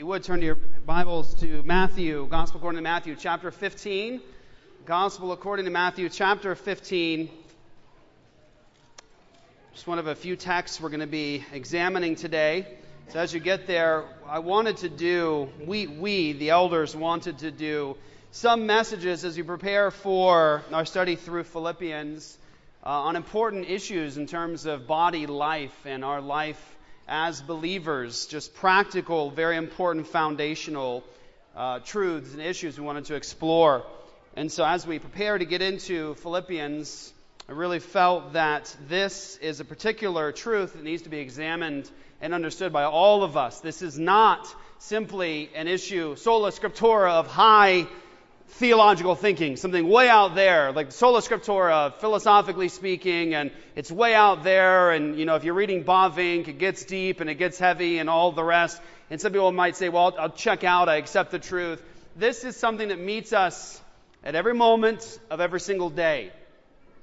you would, turn to your Bibles to Matthew, Gospel according to Matthew, chapter 15. Gospel according to Matthew, chapter 15. Just one of a few texts we're going to be examining today. So as you get there, I wanted to do, we the elders, wanted to do some messages as we prepare for our study through Philippians on important issues in terms of body life and our life as believers, just practical, very important foundational truths and issues we wanted to explore. And so as we prepare to get into Philippians, I really felt that this is a particular truth that needs to be examined and understood by all of us. This is not simply an issue, sola scriptura, of high theological thinking, something way out there, like sola scriptura, philosophically speaking, and it's way out there, and, you know, if you're reading Bavinck, it gets deep and it gets heavy and all the rest, and some people might say, well, I'll check out, I accept the truth. This is something that meets us at every moment of every single day.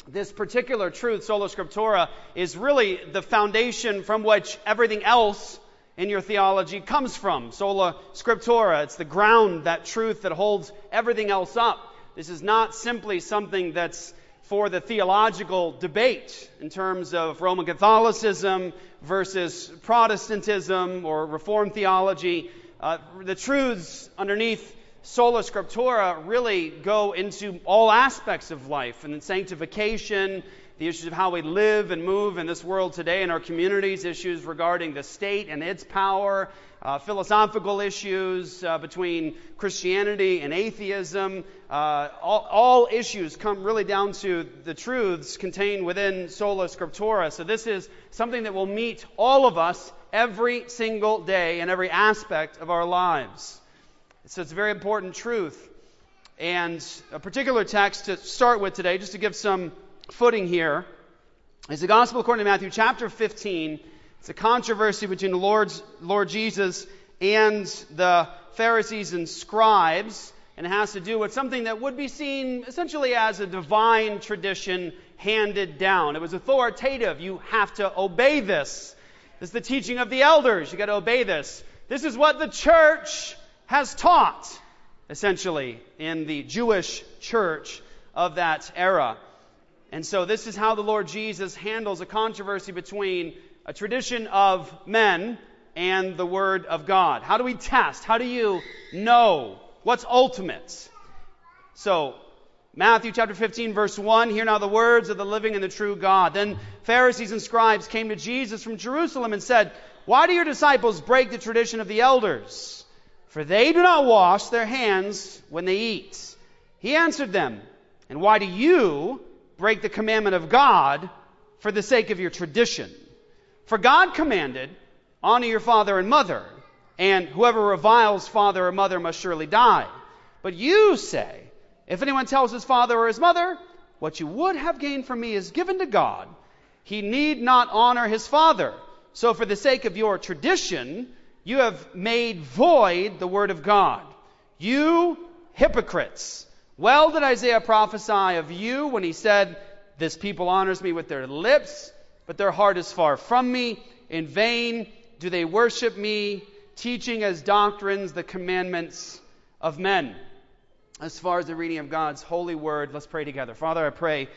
This particular truth, sola scriptura, is really the foundation from which everything else in your theology comes from. Sola scriptura, it's the ground, that truth that holds everything else up. This is not simply something that's for the theological debate in terms of Roman Catholicism versus Protestantism or Reformed theology. The truths underneath sola scriptura really go into all aspects of life, and then sanctification, the issues of how we live and move in this world today in our communities, issues regarding the state and its power, philosophical issues between Christianity and atheism. All issues come really down to the truths contained within sola scriptura. So this is something that will meet all of us every single day in every aspect of our lives. So it's a very important truth. And a particular text to start with today, just to give some footing here, is the Gospel according to Matthew chapter 15. It's a controversy between the Lord Jesus and the Pharisees and scribes, and it has to do with something that would be seen essentially as a divine tradition handed down. It was authoritative. You have to obey this. This is the teaching of the elders. You got to obey this. This is what the church has taught, essentially, in the Jewish church of that era. And so this is how the Lord Jesus handles a controversy between a tradition of men and the Word of God. How do we test? How do you know what's ultimate? So Matthew chapter 15, verse 1, hear now the words of the living and the true God. Then Pharisees and scribes came to Jesus from Jerusalem and said, "Why do your disciples break the tradition of the elders? For they do not wash their hands when they eat." He answered them, "And why do you break the commandment of God for the sake of your tradition? For God commanded, 'Honor your father and mother,' and 'Whoever reviles father or mother must surely die.' But you say, 'If anyone tells his father or his mother, what you would have gained from me is given to God,' he need not honor his father. So for the sake of your tradition, you have made void the word of God. You hypocrites! Well did Isaiah prophesy of you when he said, 'This people honors me with their lips, but their heart is far from me. In vain do they worship me, teaching as doctrines the commandments of men.'" As far as the reading of God's holy word, let's pray together. Father, I pray,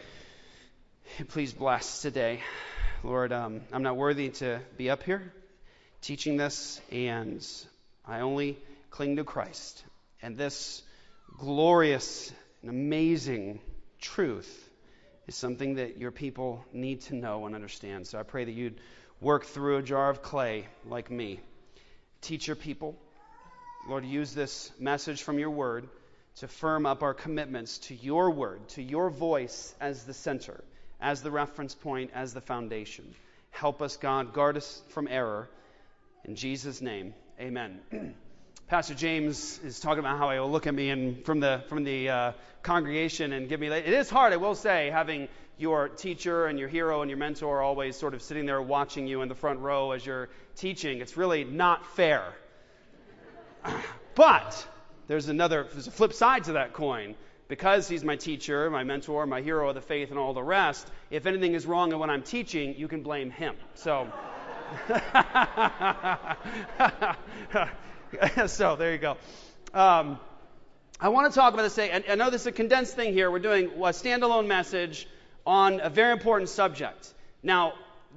please bless today. Lord, I'm not worthy to be up here teaching this, and I only cling to Christ. And this glorious and amazing truth is something that your people need to know and understand. So I pray that you'd work through a jar of clay like me. Teach your people. Lord, use this message from your word to firm up our commitments to your word, to your voice as the center, as the reference point, as the foundation. Help us, God. Guard us from error. In Jesus' name, amen. Pastor James is talking about how he will look at me and from the congregation and give me... It is hard, I will say, having your teacher and your hero and your mentor always sort of sitting there watching you in the front row as you're teaching. It's really not fair. But there's a flip side to that coin. Because he's my teacher, my mentor, my hero of the faith and all the rest, if anything is wrong in what I'm teaching, you can blame him. So... So there you go. I want to talk about this today. I know this is a condensed thing here. We're doing a standalone message on a very important subject. Now,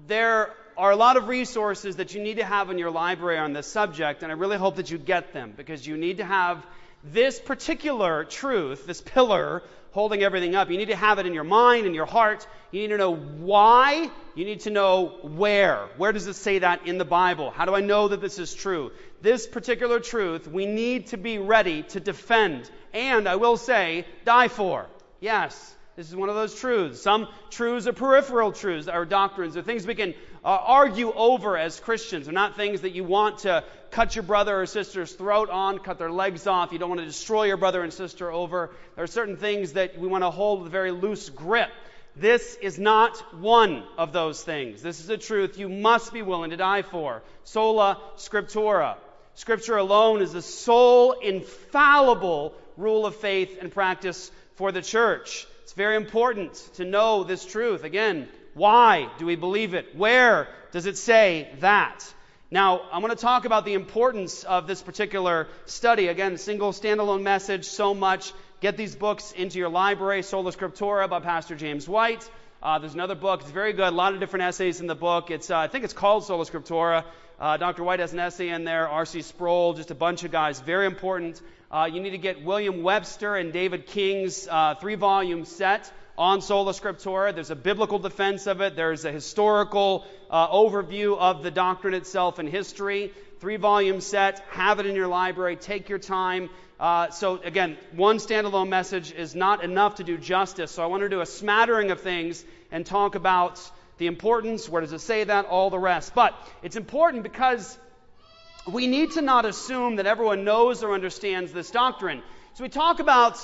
there are a lot of resources that you need to have in your library on this subject, and I really hope that you get them, because you need to have this particular truth, this pillar holding everything up. You need to have it in your mind, in your heart. You need to know why. You need to know where. Where does it say that in the Bible? How do I know that this is true? This particular truth, we need to be ready to defend and, I will say, die for. Yes, this is one of those truths. Some truths are peripheral truths, or doctrines, or things we can argue over as Christians. They're not things that you want to cut your brother or sister's throat on, cut their legs off. You don't want to destroy your brother and sister over. There are certain things that we want to hold with a very loose grip. This is not one of those things. This is a truth you must be willing to die for. Sola Scriptura. Scripture alone is the sole infallible rule of faith and practice for the church. It's very important to know this truth. Again, why do we believe it? Where does it say that? Now, I'm going to talk about the importance of this particular study. Again, single standalone message, so much. Get these books into your library. Sola Scriptura by Pastor James White. There's another book. It's very good. A lot of different essays in the book. It's I think it's called Sola Scriptura. Dr. White has an essay in there. R.C. Sproul, just a bunch of guys. Very important. You need to get William Webster and David King's three-volume set on Sola Scriptura. There's a biblical defense of it. There's a historical overview of the doctrine itself in history. Three-volume set. Have it in your library. Take your time. So again, one standalone message is not enough to do justice. So I want to do a smattering of things and talk about the importance, where does it say that, all the rest. But it's important because we need to not assume that everyone knows or understands this doctrine. So we talk about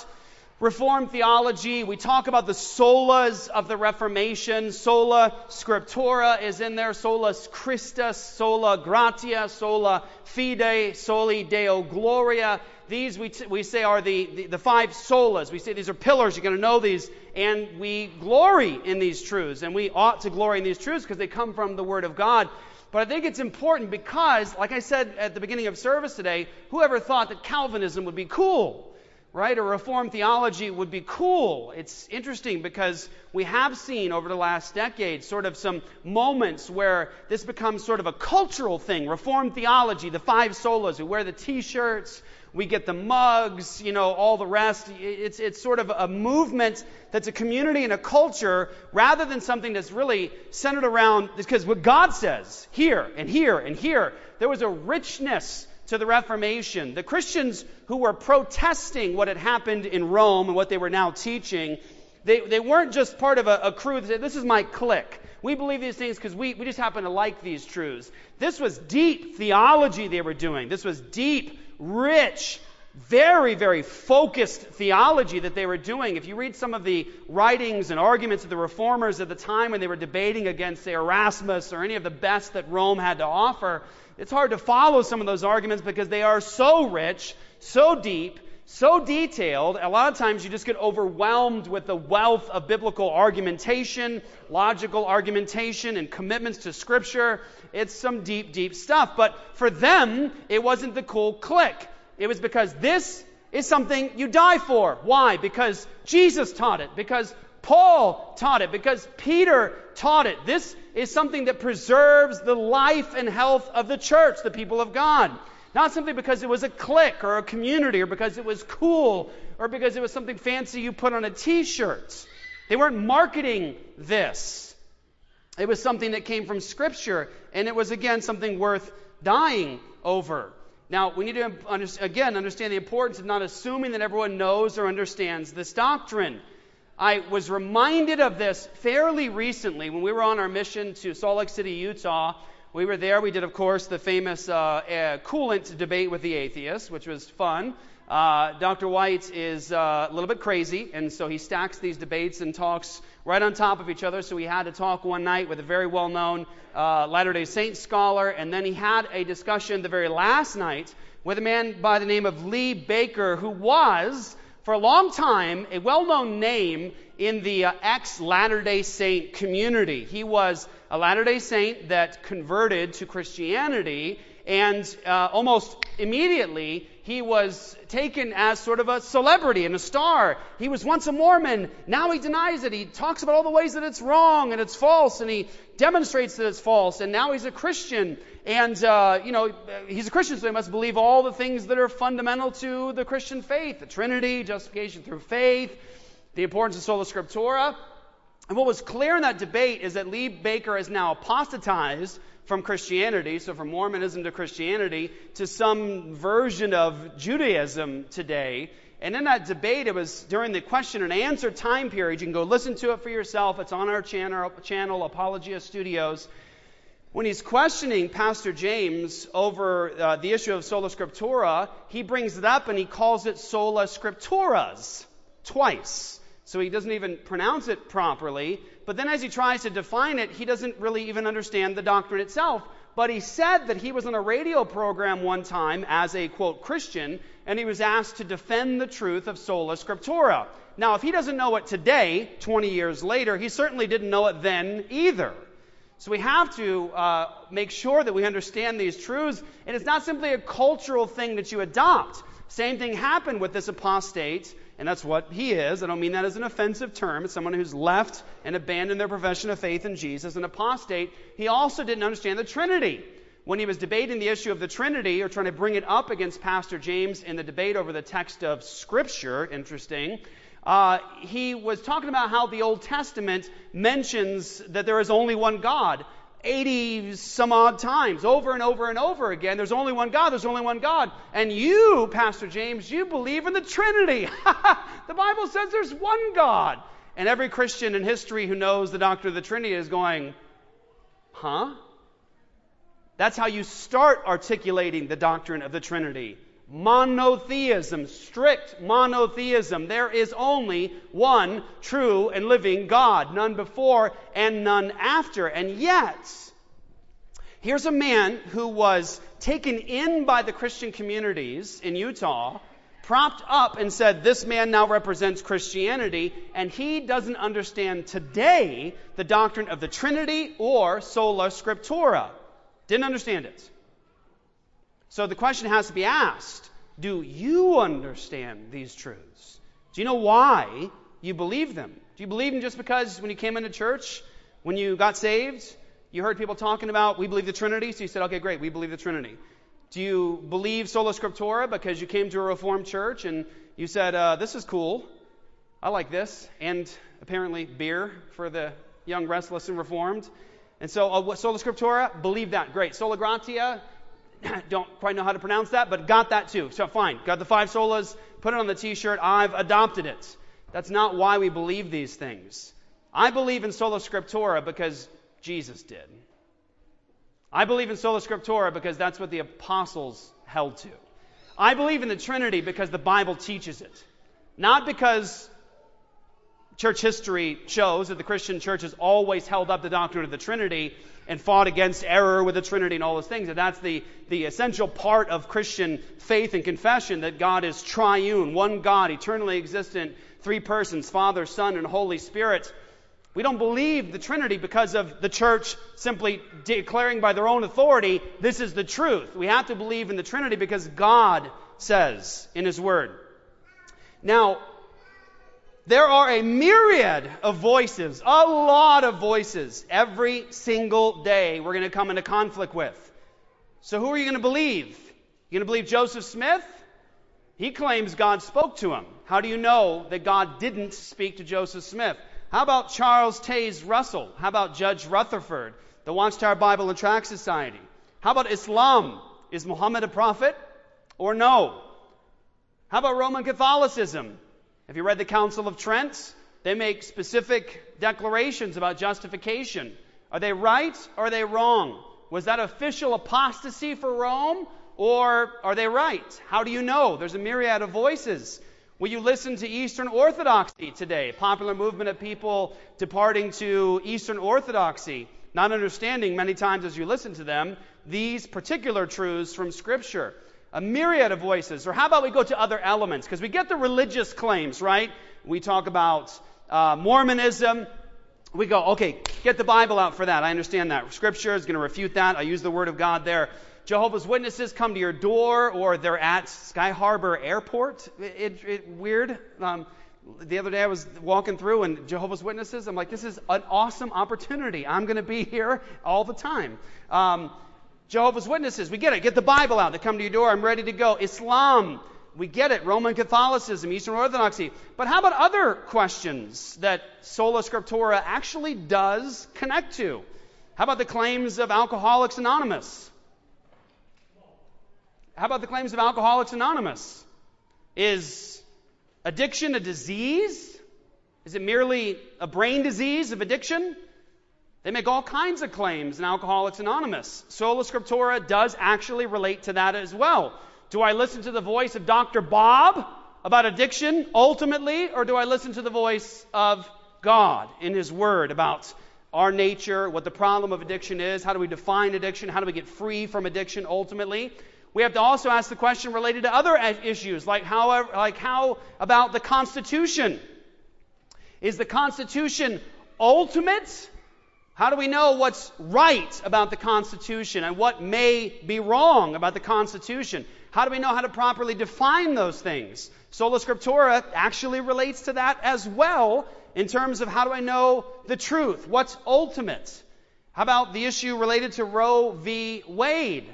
Reformed theology. We talk about the solas of the Reformation. Sola Scriptura is in there. Sola Christus, sola gratia, sola fide, soli Deo gloria. These we say are the five solas. We say these are pillars. You're going to know these. And we glory in these truths. And we ought to glory in these truths because they come from the Word of God. But I think it's important because, like I said at the beginning of service today, whoever thought that Calvinism would be cool, right? A Reformed theology would be cool. It's interesting because we have seen over the last decade sort of some moments where this becomes sort of a cultural thing. Reformed theology, the five solas. We wear the T-shirts, we get the mugs, you know, all the rest. It's sort of a movement that's a community and a culture rather than something that's really centered around, because what God says here and here and here, there was a richness to the Reformation. The Christians who were protesting what had happened in Rome and what they were now teaching, they weren't just part of a crew that said, this is my clique. We believe these things because we just happen to like these truths. This was deep theology they were doing. This was deep, rich, very, very focused theology that they were doing. If you read some of the writings and arguments of the reformers at the time when they were debating against, say, Erasmus or any of the best that Rome had to offer, it's hard to follow some of those arguments because they are so rich, so deep, so detailed. A lot of times you just get overwhelmed with the wealth of biblical argumentation, logical argumentation, and commitments to Scripture. It's some deep, deep stuff. But for them, it wasn't the cool clique. It was because this is something you die for. Why? Because Jesus taught it. Because Paul taught it. Because Peter taught it. This is something that preserves the life and health of the church, the people of God. Not simply because it was a clique or a community or because it was cool or because it was something fancy you put on a T-shirt. They weren't marketing this. It was something that came from Scripture, and it was, again, something worth dying over. Now, we need to, again, understand the importance of not assuming that everyone knows or understands this doctrine. I was reminded of this fairly recently when we were on our mission to Salt Lake City, Utah. We were there. We did, of course, the famous coolant debate with the atheists, which was fun. Dr. White is a little bit crazy, and so he stacks these debates and talks right on top of each other. So he had a talk one night with a very well-known Latter-day Saints scholar, and then he had a discussion the very last night with a man by the name of Lee Baker, who was, for a long time, a well-known name in the ex-Latter-day Saint community. He was a Latter-day Saint that converted to Christianity And almost immediately, he was taken as sort of a celebrity and a star. He was once a Mormon. Now he denies it. He talks about all the ways that it's wrong and it's false, and he demonstrates that it's false. And now he's a Christian. And, he's a Christian, so he must believe all the things that are fundamental to the Christian faith, the Trinity, justification through faith, the importance of sola scriptura. And what was clear in that debate is that Lee Baker has now apostatized from Christianity, so from Mormonism to Christianity, to some version of Judaism today. And in that debate, it was during the question and answer time period. You can go listen to it for yourself. It's on our channel Apologia Studios. When he's questioning Pastor James over the issue of sola scriptura, he brings it up and he calls it sola scripturas twice. So he doesn't even pronounce it properly. But then as he tries to define it, he doesn't really even understand the doctrine itself. But he said that he was on a radio program one time as a, quote, Christian, and he was asked to defend the truth of sola scriptura. Now, if he doesn't know it today, 20 years later, he certainly didn't know it then either. So we have to make sure that we understand these truths. And it's not simply a cultural thing that you adopt. Same thing happened with this apostate, and that's what he is. I don't mean that as an offensive term. It's someone who's left and abandoned their profession of faith in Jesus, an apostate. He also didn't understand the Trinity. When he was debating the issue of the Trinity, or trying to bring it up against Pastor James in the debate over the text of Scripture, interesting, he was talking about how the Old Testament mentions that there is only one God. 80 some odd times, over and over and over again. There's only one God, there's only one God. And you, Pastor James, you believe in the Trinity. The Bible says there's one God. And every Christian in history who knows the doctrine of the Trinity is going, huh? That's how you start articulating the doctrine of the Trinity. Monotheism, strict monotheism. There is only one true and living God, none before and none after. And yet, here's a man who was taken in by the Christian communities in Utah, propped up and said, this man now represents Christianity, and he doesn't understand today the doctrine of the Trinity or sola scriptura. Didn't understand it. So the question has to be asked, do you understand these truths? Do you know why you believe them? Do you believe them just because when you came into church, when you got saved, you heard people talking about, we believe the Trinity, so you said, okay, great, we believe the Trinity. Do you believe sola scriptura because you came to a Reformed church and you said, this is cool, I like this, and apparently beer for the young, restless, and Reformed. And so sola scriptura, believe that, great. Sola gratia, don't quite know how to pronounce that, but got that too. So fine, got the 5 solas, put it on the t-shirt, I've adopted it. That's not why we believe these things. I believe in sola scriptura because Jesus did. I believe in sola scriptura because that's what the apostles held to. I believe in the Trinity because the Bible teaches it. Not because church history shows that the Christian church has always held up the doctrine of the Trinity and fought against error with the Trinity and all those things. And that's the essential part of Christian faith and confession, that God is triune, one God, eternally existent, 3 persons, Father, Son, and Holy Spirit. We don't believe the Trinity because of the church simply declaring by their own authority, this is the truth. We have to believe in the Trinity because God says in His Word. Now, there are a myriad of voices, a lot of voices, every single day we're going to come into conflict with. So who are you going to believe? You going to believe Joseph Smith? He claims God spoke to him. How do you know that God didn't speak to Joseph Smith? How about Charles Taze Russell? How about Judge Rutherford, the Watchtower Bible and Tract Society? How about Islam? Is Muhammad a prophet or no? How about Roman Catholicism? If you read the Council of Trent, they make specific declarations about justification. Are they right or are they wrong? Was that official apostasy for Rome, or are they right? How do you know? There's a myriad of voices. Will you listen to Eastern Orthodoxy today? Popular movement of people departing to Eastern Orthodoxy, not understanding many times as you listen to them these particular truths from Scripture. A myriad of voices. Or how about we go to other elements? Because we get the religious claims, right? We talk about Mormonism. We go, okay, get the Bible out for that. I understand that. Scripture is going to refute that. I use the Word of God there. Jehovah's Witnesses come to your door, or they're at Sky Harbor Airport. Weird. The other day I was walking through and Jehovah's Witnesses. I'm like, this is an awesome opportunity. I'm going to be here all the time. Jehovah's Witnesses, we get it. Get the Bible out. They come to your door. I'm ready to go. Islam, we get it. Roman Catholicism, Eastern Orthodoxy. But how about other questions that Sola Scriptura actually does connect to? How about the claims of Alcoholics Anonymous? How about the claims of Alcoholics Anonymous? Is addiction a disease? Is it merely a brain disease of addiction? They make all kinds of claims in Alcoholics Anonymous. Sola Scriptura does actually relate to that as well. Do I listen to the voice of Dr. Bob about addiction ultimately, or do I listen to the voice of God in His Word about our nature, what the problem of addiction is, how do we define addiction, how do we get free from addiction ultimately? We have to also ask the question related to other issues, like how about the Constitution? Is the Constitution ultimate? How do we know what's right about the Constitution and what may be wrong about the Constitution? How do we know how to properly define those things? Sola Scriptura actually relates to that as well in terms of how do I know the truth? What's ultimate? How about the issue related to Roe v. Wade?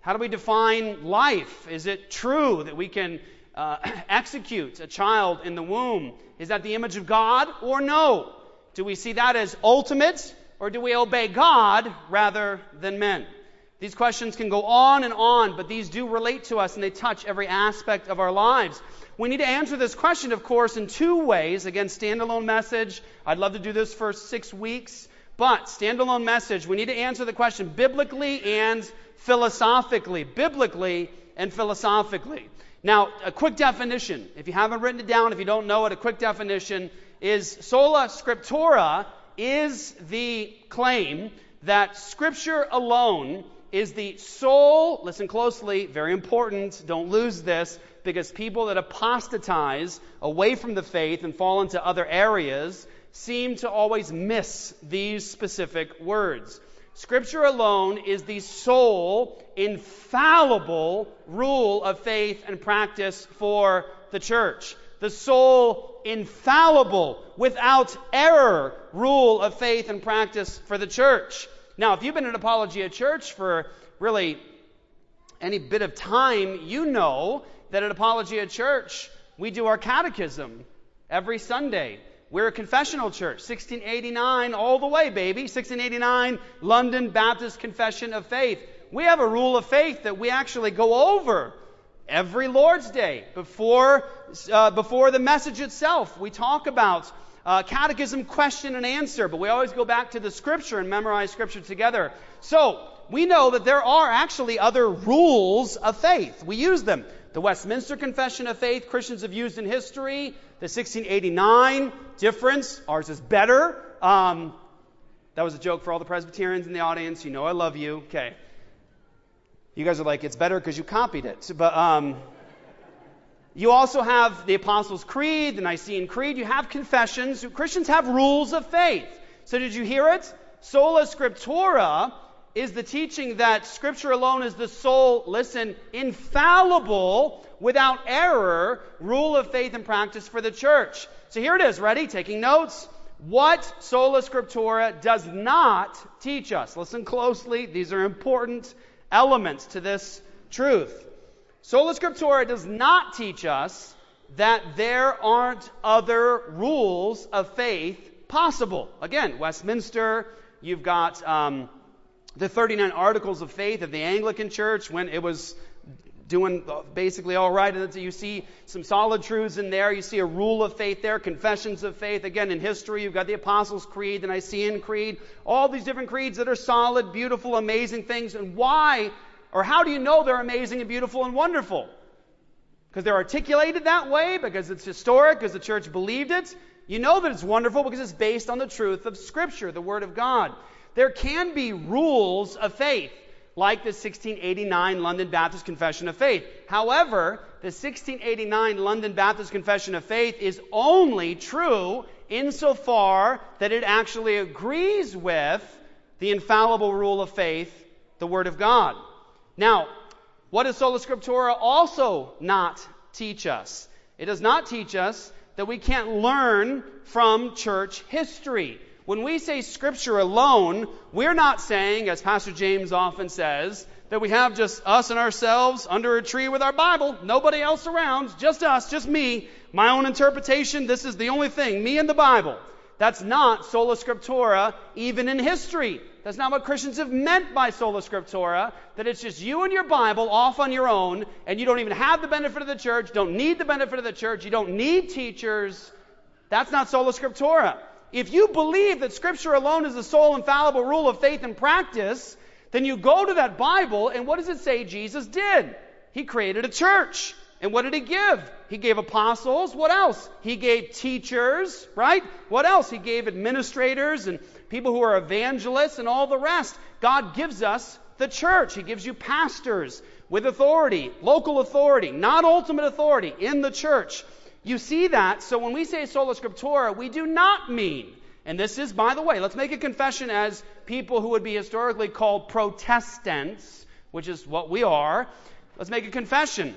How do we define life? Is it true that we can execute a child in the womb? Is that the image of God or no? Do we see that as ultimate, or do we obey God rather than men? These questions can go on and on, but these do relate to us and they touch every aspect of our lives. We need to answer this question, of course, in two ways. Again, standalone message. I'd love to do this for 6 weeks. But standalone message, we need to answer the question biblically and philosophically. Biblically and philosophically. Now, a quick definition. If you haven't written it down, if you don't know it, a quick definition is Sola Scriptura is the claim that Scripture alone is the sole, listen closely, very important, don't lose this, because people that apostatize away from the faith and fall into other areas seem to always miss these specific words. Scripture alone is the sole, infallible rule of faith and practice for the church. The sole, infallible, without error rule of faith and practice for the church. Now, if you've been in Apologia Church for really any bit of time, you know that at Apologia Church, we do our catechism every Sunday. We're a confessional church, 1689 all the way, baby. 1689, London Baptist Confession of Faith. We have a rule of faith that we actually go over every Lord's Day before the message itself. We talk about catechism question and answer, but we always go back to the Scripture and memorize Scripture together. So we know that there are actually other rules of faith. We use them. The Westminster Confession of Faith Christians have used in history. The 1689 difference. Ours is better. That was a joke for all the Presbyterians in the audience. You know I love you. Okay. You guys are like, it's better because you copied it. But you also have the Apostles' Creed, the Nicene Creed. You have confessions. Christians have rules of faith. So did you hear it? Sola Scriptura is the teaching that Scripture alone is the sole, listen, infallible, without error, rule of faith and practice for the church. So here it is, ready? Taking notes. What Sola Scriptura does not teach us. Listen closely. These are important elements to this truth. Sola Scriptura does not teach us that there aren't other rules of faith possible. Again, Westminster, you've got the 39 Articles of Faith of the Anglican Church when it was doing basically all right. And you see some solid truths in there. You see a rule of faith there, confessions of faith. Again, in history, you've got the Apostles' Creed, the Nicene Creed, all these different creeds that are solid, beautiful, amazing things. And why or how do you know they're amazing and beautiful and wonderful? Because they're articulated that way, because it's historic, because the church believed it. You know that it's wonderful because it's based on the truth of Scripture, the Word of God. There can be rules of faith, like the 1689 London Baptist Confession of Faith. However, the 1689 London Baptist Confession of Faith is only true insofar that it actually agrees with the infallible rule of faith, the Word of God. Now, what does Sola Scriptura also not teach us? It does not teach us that we can't learn from church history. When we say Scripture alone, we're not saying, as Pastor James often says, that we have just us and ourselves under a tree with our Bible, nobody else around, just us, just me, my own interpretation, this is the only thing, me and the Bible. That's not Sola Scriptura, even in history. That's not what Christians have meant by Sola Scriptura, that it's just you and your Bible off on your own, and you don't even have the benefit of the church, don't need the benefit of the church, you don't need teachers. That's not Sola Scriptura. If you believe that Scripture alone is the sole infallible rule of faith and practice, then you go to that Bible, and what does it say Jesus did? He created a church. And what did he give? He gave apostles. What else? He gave teachers, right? What else? He gave administrators and people who are evangelists and all the rest. God gives us the church. He gives you pastors with authority, local authority, not ultimate authority in the church. You see that. So when we say Sola Scriptura, we do not mean, and this is, by the way, let's make a confession as people who would be historically called Protestants, which is what we are. Let's make a confession.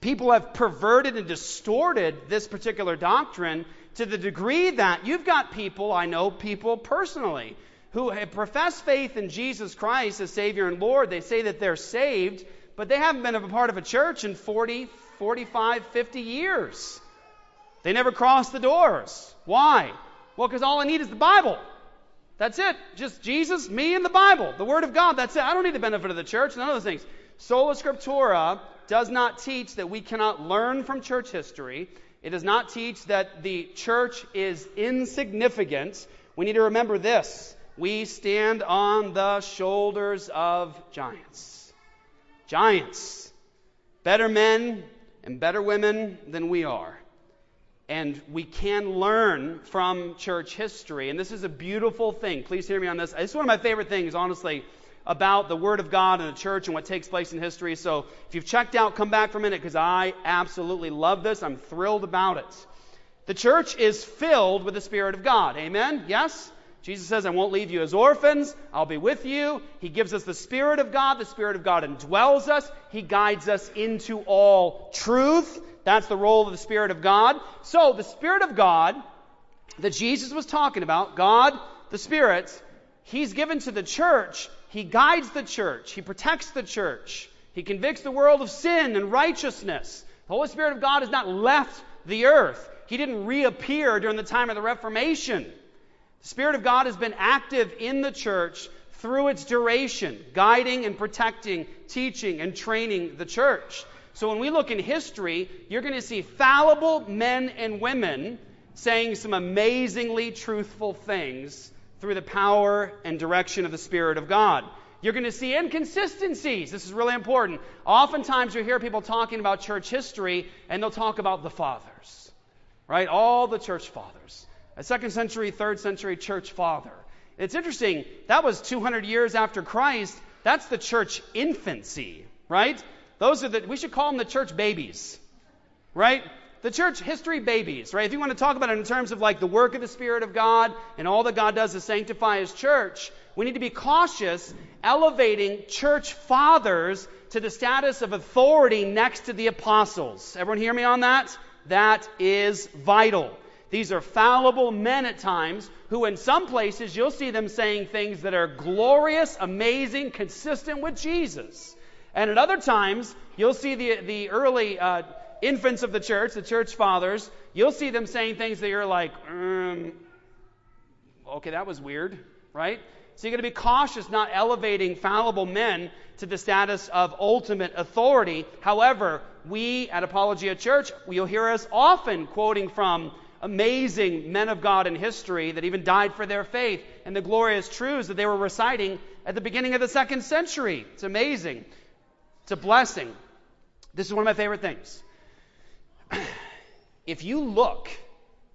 People have perverted and distorted this particular doctrine to the degree that you've got people, I know people personally, who have professed faith in Jesus Christ as Savior and Lord. They say that they're saved, but they haven't been a part of a church in 40, 45, 50 years. They never crossed the doors. Why? Well, because all I need is the Bible. That's it. Just Jesus, me, and the Bible. The Word of God, that's it. I don't need the benefit of the church, none of those things. Sola Scriptura does not teach that we cannot learn from church history. It does not teach that the church is insignificant. We need to remember this. We stand on the shoulders of giants. Giants. Better men and better women than we are. And we can learn from church history. And this is a beautiful thing. Please hear me on this. This is one of my favorite things, honestly, about the Word of God and the church and what takes place in history. So if you've checked out, come back for a minute because I absolutely love this. I'm thrilled about it. The church is filled with the Spirit of God. Amen? Yes? Jesus says, I won't leave you as orphans. I'll be with you. He gives us the Spirit of God. The Spirit of God indwells us. He guides us into all truth. That's the role of the Spirit of God. So the Spirit of God that Jesus was talking about, God the Spirit, He's given to the church. He guides the church. He protects the church. He convicts the world of sin and righteousness. The Holy Spirit of God has not left the earth. He didn't reappear during the time of the Reformation. The Spirit of God has been active in the church through its duration, guiding and protecting, teaching and training the church. So when we look in history, you're going to see fallible men and women saying some amazingly truthful things through the power and direction of the Spirit of God. You're going to see inconsistencies. This is really important. Oftentimes you hear people talking about church history, and they'll talk about the fathers, right? All the church fathers. A 2nd century, 3rd century church father. It's interesting. That was 200 years after Christ. That's the church infancy, right? We should call them the church babies, right? The church history babies, right? If you want to talk about it in terms of like the work of the Spirit of God and all that God does to sanctify His church, we need to be cautious elevating church fathers to the status of authority next to the apostles. Everyone hear me on that? That is vital. These are fallible men at times who in some places you'll see them saying things that are glorious, amazing, consistent with Jesus. And at other times, you'll see the early infants of the church, the church fathers, you'll see them saying things that you're like, okay, that was weird, right? So you're going to be cautious not elevating fallible men to the status of ultimate authority. However, we at Apologia Church, you'll hear us often quoting from amazing men of God in history that even died for their faith and the glorious truths that they were reciting at the beginning of the 2nd century. It's amazing. It's a blessing. This is one of my favorite things. If you look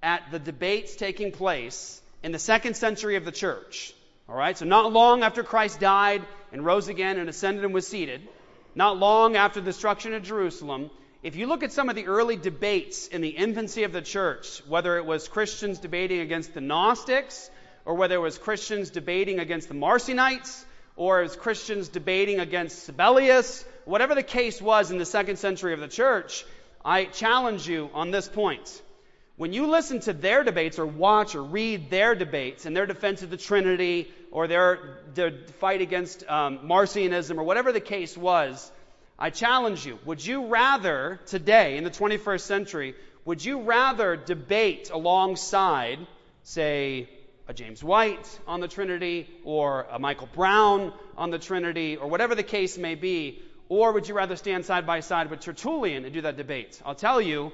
at the debates taking place in the 2nd century of the church, all right, so not long after Christ died and rose again and ascended and was seated, not long after the destruction of Jerusalem, if you look at some of the early debates in the infancy of the church, whether it was Christians debating against the Gnostics, or whether it was Christians debating against the Marcionites, or as Christians debating against Sabellius, whatever the case was in the second century of the church, I challenge you on this point. When you listen to their debates or watch or read their debates and their defense of the Trinity or their fight against Marcionism or whatever the case was, I challenge you, would you rather today in the 21st century, would you rather debate alongside, say, a James White on the Trinity or a Michael Brown on the Trinity or whatever the case may be, or would you rather stand side by side with Tertullian and do that debate? I'll tell you,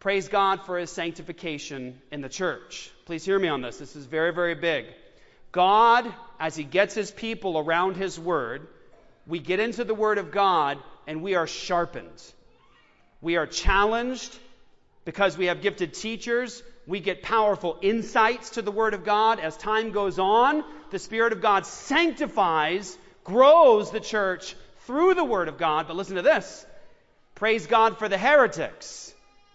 praise God for his sanctification in the church. Please hear me on this. This is very, very big. God, as he gets his people around his word, we get into the word of God and we are sharpened. We are challenged because we have gifted teachers. We get powerful insights to the word of God. As time goes on, the Spirit of God sanctifies, grows the church through the Word of God. But listen to this. Praise God for the heretics.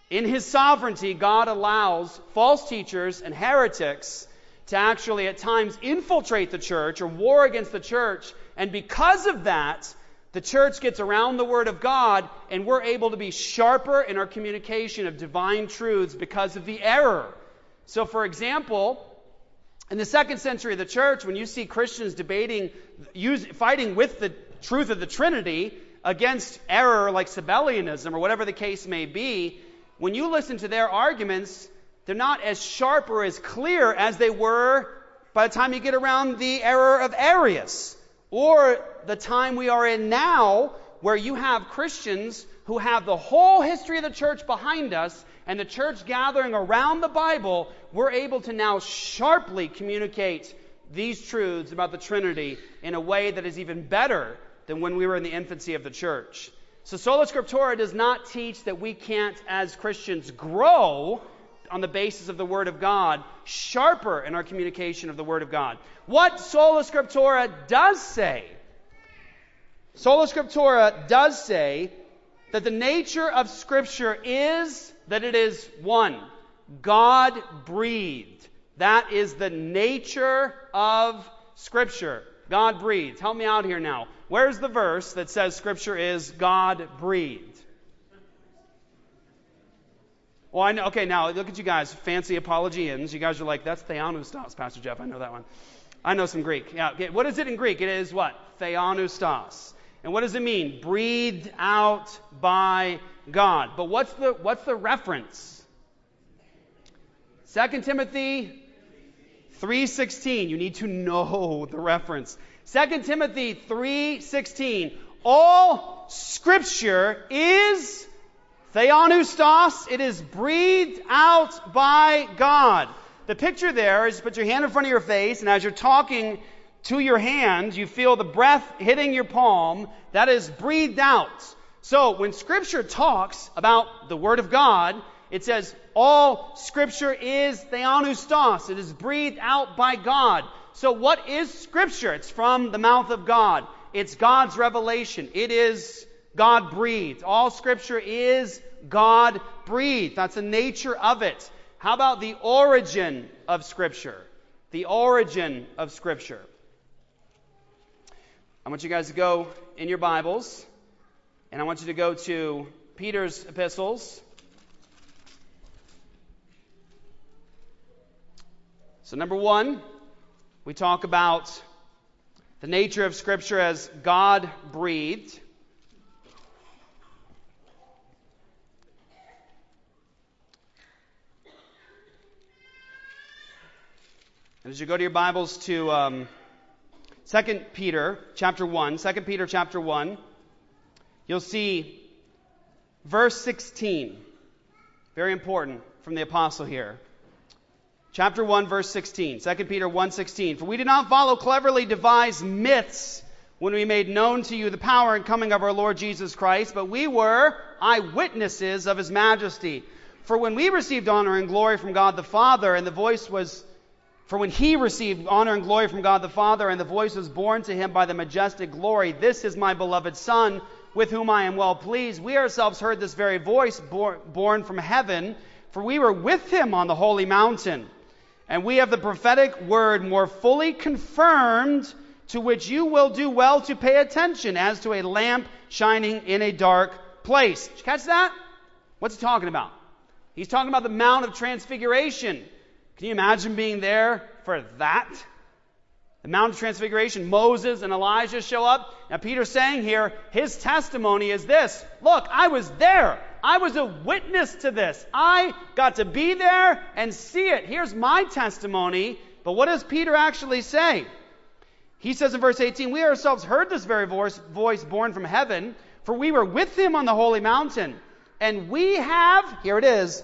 In His sovereignty, God allows false teachers and heretics to actually at times infiltrate the church or war against the church. And because of that, the church gets around the Word of God and we're able to be sharper in our communication of divine truths because of the error. So, for example, in the second century of the church, when you see Christians debating, fighting with the truth of the Trinity against error like Sabellianism or whatever the case may be, when you listen to their arguments, they're not as sharp or as clear as they were by the time you get around the error of Arius or the time we are in now where you have Christians who have the whole history of the church behind us and the church gathering around the Bible. We're able to now sharply communicate these truths about the Trinity in a way that is even better than when we were in the infancy of the church. So Sola Scriptura does not teach that we can't, as Christians, grow on the basis of the Word of God, sharper in our communication of the Word of God. What Sola Scriptura does say, Sola Scriptura does say that the nature of Scripture is that it is one, God-breathed. That is the nature of Scripture. God breathed. Help me out here now. Where's the verse that says Scripture is God breathed? Well, I know. Okay, now look at you guys, fancy apologians. You guys are like, that's Theanustas, Pastor Jeff. I know that one. I know some Greek. Yeah. Okay. What is it in Greek? It is what? Theanustas. And what does it mean? Breathed out by God. But what's the reference? 2 Timothy 3:16. You need to know the reference. 2 Timothy 3:16. All Scripture is theanustos. It is breathed out by God. The picture there is put your hand in front of your face, and as you're talking to your hand, you feel the breath hitting your palm. That is breathed out. So when Scripture talks about the Word of God, it says all Scripture is theanustos. It is breathed out by God. So what is Scripture? It's from the mouth of God. It's God's revelation. It is God-breathed. All Scripture is God-breathed. That's the nature of it. How about the origin of Scripture? The origin of Scripture. I want you guys to go in your Bibles, and I want you to go to Peter's epistles. So number one, we talk about the nature of Scripture as God-breathed. And as you go to your Bibles to 2 Peter chapter 1, 2 Peter chapter 1, you'll see verse 16, very important from the apostle here. Chapter 1, verse 16, 2 Peter 1:16. For we did not follow cleverly devised myths when we made known to you the power and coming of our Lord Jesus Christ, but we were eyewitnesses of His majesty. For when we received honor and glory from God the Father, and the voice was, for when He received honor and glory from God the Father, and the voice was borne to Him by the majestic glory, this is my beloved Son, with whom I am well pleased. We ourselves heard this very voice borne from heaven, for we were with Him on the holy mountain. And we have the prophetic word more fully confirmed, to which you will do well to pay attention, as to a lamp shining in a dark place. Did you catch that? What's he talking about? He's talking about the Mount of Transfiguration. Can you imagine being there for that? The Mount of Transfiguration, Moses and Elijah show up. Now Peter's saying here, his testimony is this. Look, I was there. I was a witness to this. I got to be there and see it. Here's my testimony. But what does Peter actually say? He says in verse 18, we ourselves heard this very voice born from heaven, for we were with him on the holy mountain. And we have, here it is,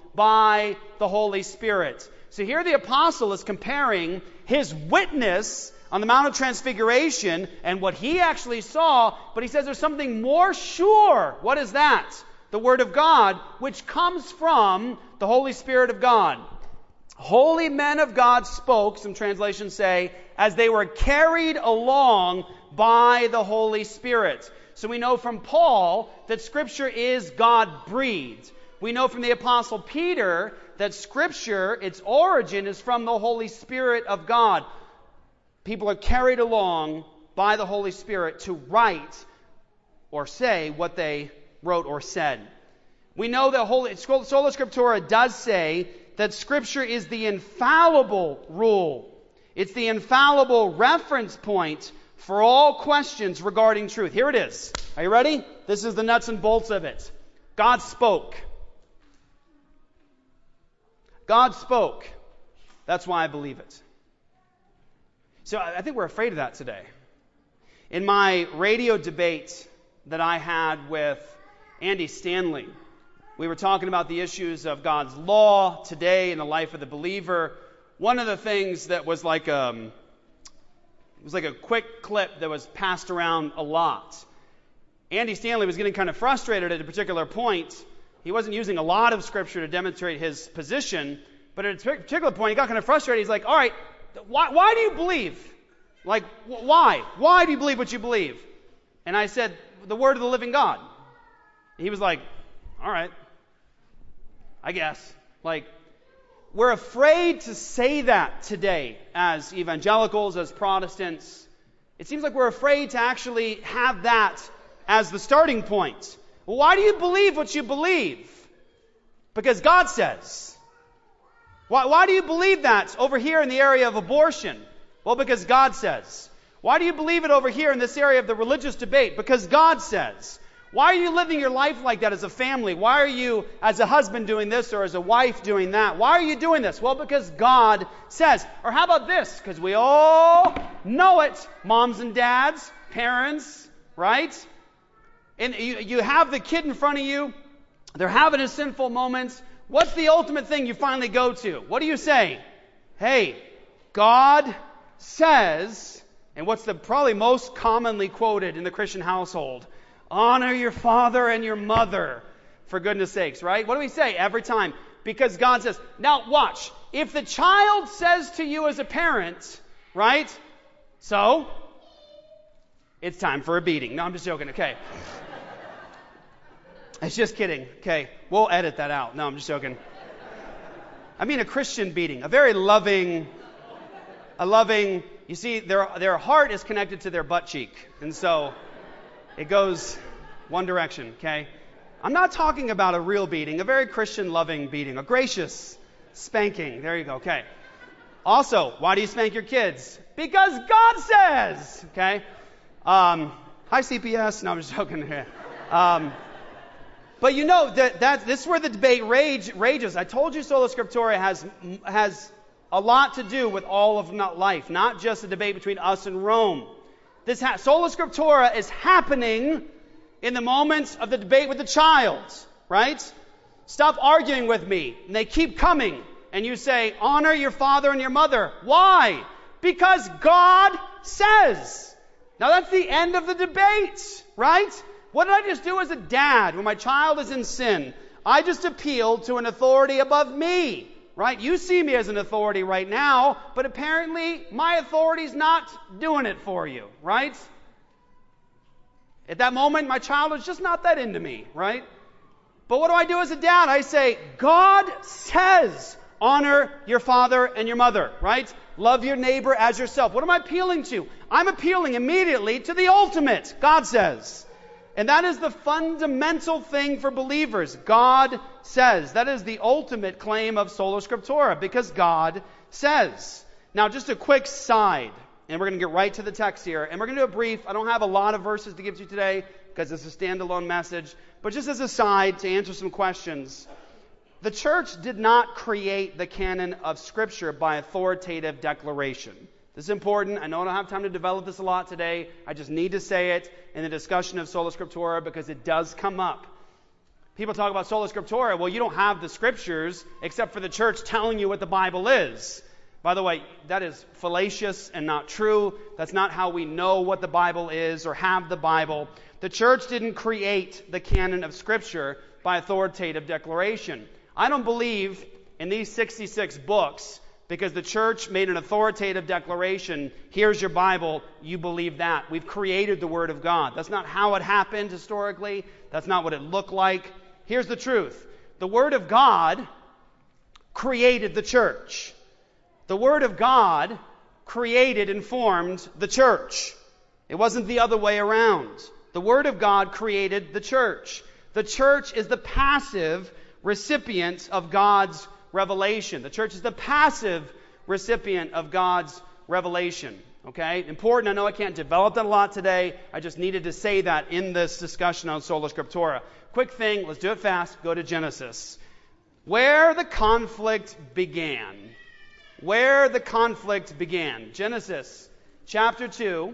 by the Holy Spirit. So here the apostle is comparing his witness on the Mount of Transfiguration and what he actually saw, but he says there's something more sure. What is that? The Word of God, which comes from the Holy Spirit of God. Holy men of God spoke, some translations say, as they were carried along by the Holy Spirit. So we know from Paul that Scripture is God-breathed. We know from the Apostle Peter that Scripture, its origin, is from the Holy Spirit of God. People are carried along by the Holy Spirit to write or say what they wrote or said. We know that Sola Scriptura does say that Scripture is the infallible rule. It's the infallible reference point for all questions regarding truth. Here it is. Are you ready? This is the nuts and bolts of it. God spoke. God spoke. That's why I believe it. So I think we're afraid of that today. In my radio debate that I had with Andy Stanley, we were talking about the issues of God's law today in the life of the believer. One of the things that was like a quick clip that was passed around a lot. Andy Stanley was getting kind of frustrated at a particular point. He wasn't using a lot of Scripture to demonstrate his position, but at a particular point, he got kind of frustrated. He's like, all right, why do you believe? Like, why? Why do you believe what you believe? And I said, the Word of the living God. And he was like, all right, I guess. Like, we're afraid to say that today as evangelicals, as Protestants. It seems like we're afraid to actually have that as the starting point. Why do you believe what you believe? Because God says. Why do you believe that over here in the area of abortion? Well, because God says. Why do you believe it over here in this area of the religious debate? Because God says. Why are you living your life like that as a family? Why are you, as a husband, doing this or as a wife doing that? Why are you doing this? Well, because God says. Or how about this? Because we all know it. Moms and dads, parents, right? And you have the kid in front of you. They're having a sinful moment. What's the ultimate thing you finally go to? What do you say? Hey, God says, and what's the probably most commonly quoted in the Christian household? Honor your father and your mother, for goodness sakes, right? What do we say every time? Because God says. Now watch. If the child says to you as a parent, right? So, it's time for a beating. No, I'm just joking. Okay. It's just kidding. Okay, we'll edit that out. No, I'm just joking. I mean a Christian beating, a very loving, you see, their heart is connected to their butt cheek, and so it goes one direction, okay? I'm not talking about a real beating, a very Christian loving beating, a gracious spanking. There you go, okay. Also, why do you spank your kids? Because God says, okay? Hi, CPS. No, I'm just joking. Yeah. But you know, this is where the debate rages. I told you Sola Scriptura has a lot to do with all of life, not just a debate between us and Rome. Sola Scriptura is happening in the moments of the debate with the child, right? Stop arguing with me. And they keep coming. And you say, honor your father and your mother. Why? Because God says. Now that's the end of the debate, right? What did I just do as a dad when my child is in sin? I just appealed to an authority above me, right? You see me as an authority right now, but apparently my authority's not doing it for you, right? At that moment, my child was just not that into me, right? But what do I do as a dad? I say, God says, honor your father and your mother, right? Love your neighbor as yourself. What am I appealing to? I'm appealing immediately to the ultimate, God says. And that is the fundamental thing for believers. God says. That is the ultimate claim of Sola Scriptura, because God says. Now, just a quick side, and we're going to get right to the text here. And we're going to do a brief. I don't have a lot of verses to give to you today because it's a standalone message. But just as a side, to answer some questions, the church did not create the canon of Scripture by authoritative declaration. This is important. I know I don't have time to develop this a lot today. I just need to say it in the discussion of Sola Scriptura because it does come up. People talk about Sola Scriptura. Well, you don't have the Scriptures except for the church telling you what the Bible is. By the way, that is fallacious and not true. That's not how we know what the Bible is or have the Bible. The church didn't create the canon of Scripture by authoritative declaration. I don't believe in these 66 books because the church made an authoritative declaration, here's your Bible, you believe that. We've created the Word of God. That's not how it happened historically. That's not what it looked like. Here's the truth. The Word of God created the church. The Word of God created and formed the church. It wasn't the other way around. The Word of God created the church. The church is the passive recipient of God's revelation. The church is the passive recipient of God's revelation. Okay? Important. I know I can't develop that a lot today. I just needed to say that in this discussion on Sola Scriptura. Quick thing. Let's do it fast. Go to Genesis. Where the conflict began. Where the conflict began. Genesis chapter 2.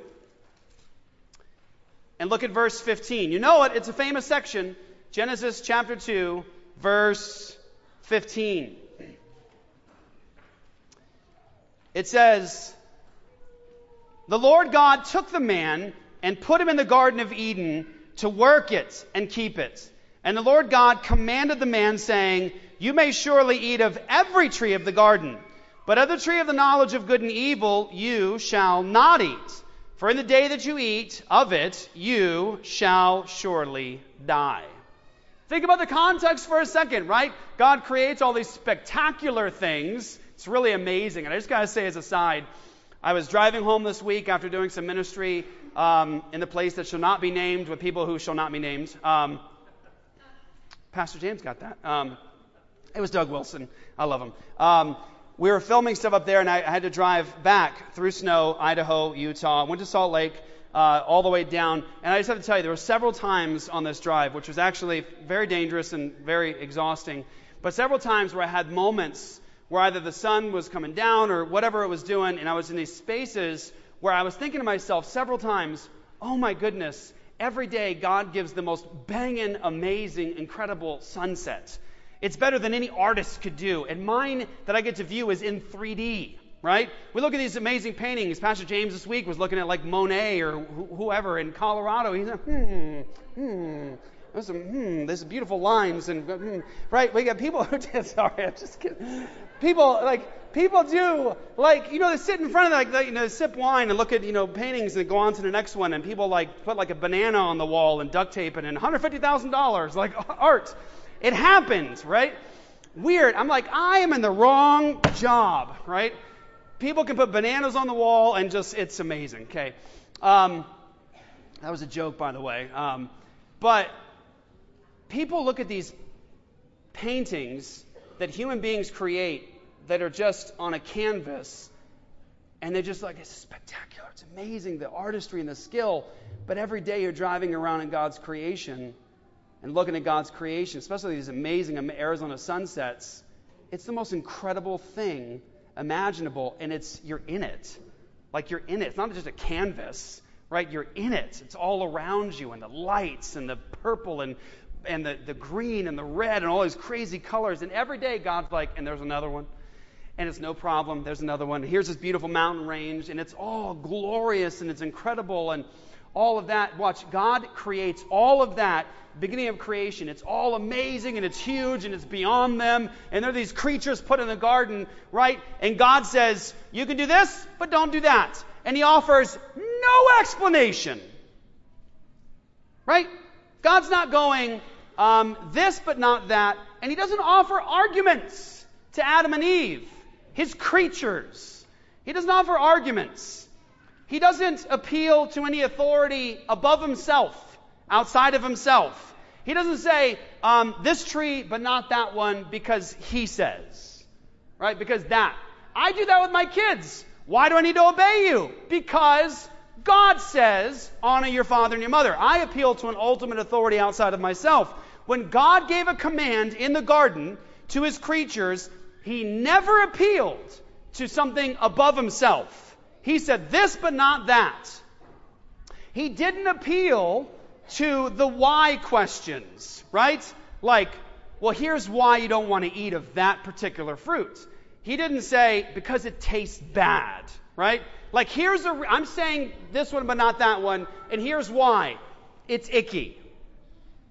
And look at verse 15. You know it. It's a famous section. Genesis chapter 2, verse 15. It says, the Lord God took the man and put him in the Garden of Eden to work it and keep it. And the Lord God commanded the man, saying, you may surely eat of every tree of the garden, but of the tree of the knowledge of good and evil you shall not eat. For in the day that you eat of it, you shall surely die. Think about the context for a second, right? God creates all these spectacular things. It's really amazing. And I just got to say as a side, I was driving home this week after doing some ministry in the place that shall not be named with people who shall not be named. Pastor James got that. It was Doug Wilson. I love him. We were filming stuff up there, and I had to drive back through snow, Idaho, Utah. I went to Salt Lake. All the way down. And I just have to tell you, there were several times on this drive, which was actually very dangerous and very exhausting, but several times where I had moments where either the sun was coming down or whatever it was doing, and I was in these spaces where I was thinking to myself several times, oh my goodness, every day God gives the most banging, amazing, incredible sunset. It's better than any artist could do. And mine that I get to view is in 3D. Right? We look at these amazing paintings. Pastor James this week was looking at like Monet or whoever in Colorado. He's like, there's beautiful lines and right. We got people who sorry, I'm just kidding. People do they sit in front of they sip wine and look at paintings and go on to the next one, and people put a banana on the wall and duct tape it and $150,000 art. It happens, right? Weird. I'm like, I am in the wrong job, right? People can put bananas on the wall and it's amazing, okay? That was a joke, by the way. But people look at these paintings that human beings create that are just on a canvas, and they're just like, it's spectacular, it's amazing, the artistry and the skill. But every day you're driving around in God's creation and looking at God's creation, especially these amazing Arizona sunsets. It's the most incredible thing imaginable, and you're in it. You're in it. It's not just a canvas, right? You're in it. It's all around you, and the lights and the purple and the green and the red and all these crazy colors. And every day God's like, and there's another one. and it's no problem. There's another one. Here's this beautiful mountain range, and it's all glorious, and it's incredible, and all of that. Watch, God creates all of that, beginning of creation. It's all amazing, and it's huge, and it's beyond them, and there are these creatures put in the garden, right? And God says, you can do this, but don't do that. And he offers no explanation, right? God's not going this but not that, and he doesn't offer arguments to Adam and Eve, his creatures. He doesn't offer arguments. He doesn't appeal to any authority above himself, outside of himself. He doesn't say, this tree but not that one because he says, right? Because that. I do that with my kids. Why do I need to obey you? Because God says, honor your father and your mother. I appeal to an ultimate authority outside of myself. When God gave a command in the garden to his creatures, he never appealed to something above himself. He said this, but not that. He didn't appeal to the why questions, right? Like, well, here's why you don't want to eat of that particular fruit. He didn't say, because it tastes bad, right? Like, I'm saying this one, but not that one, and here's why. It's icky.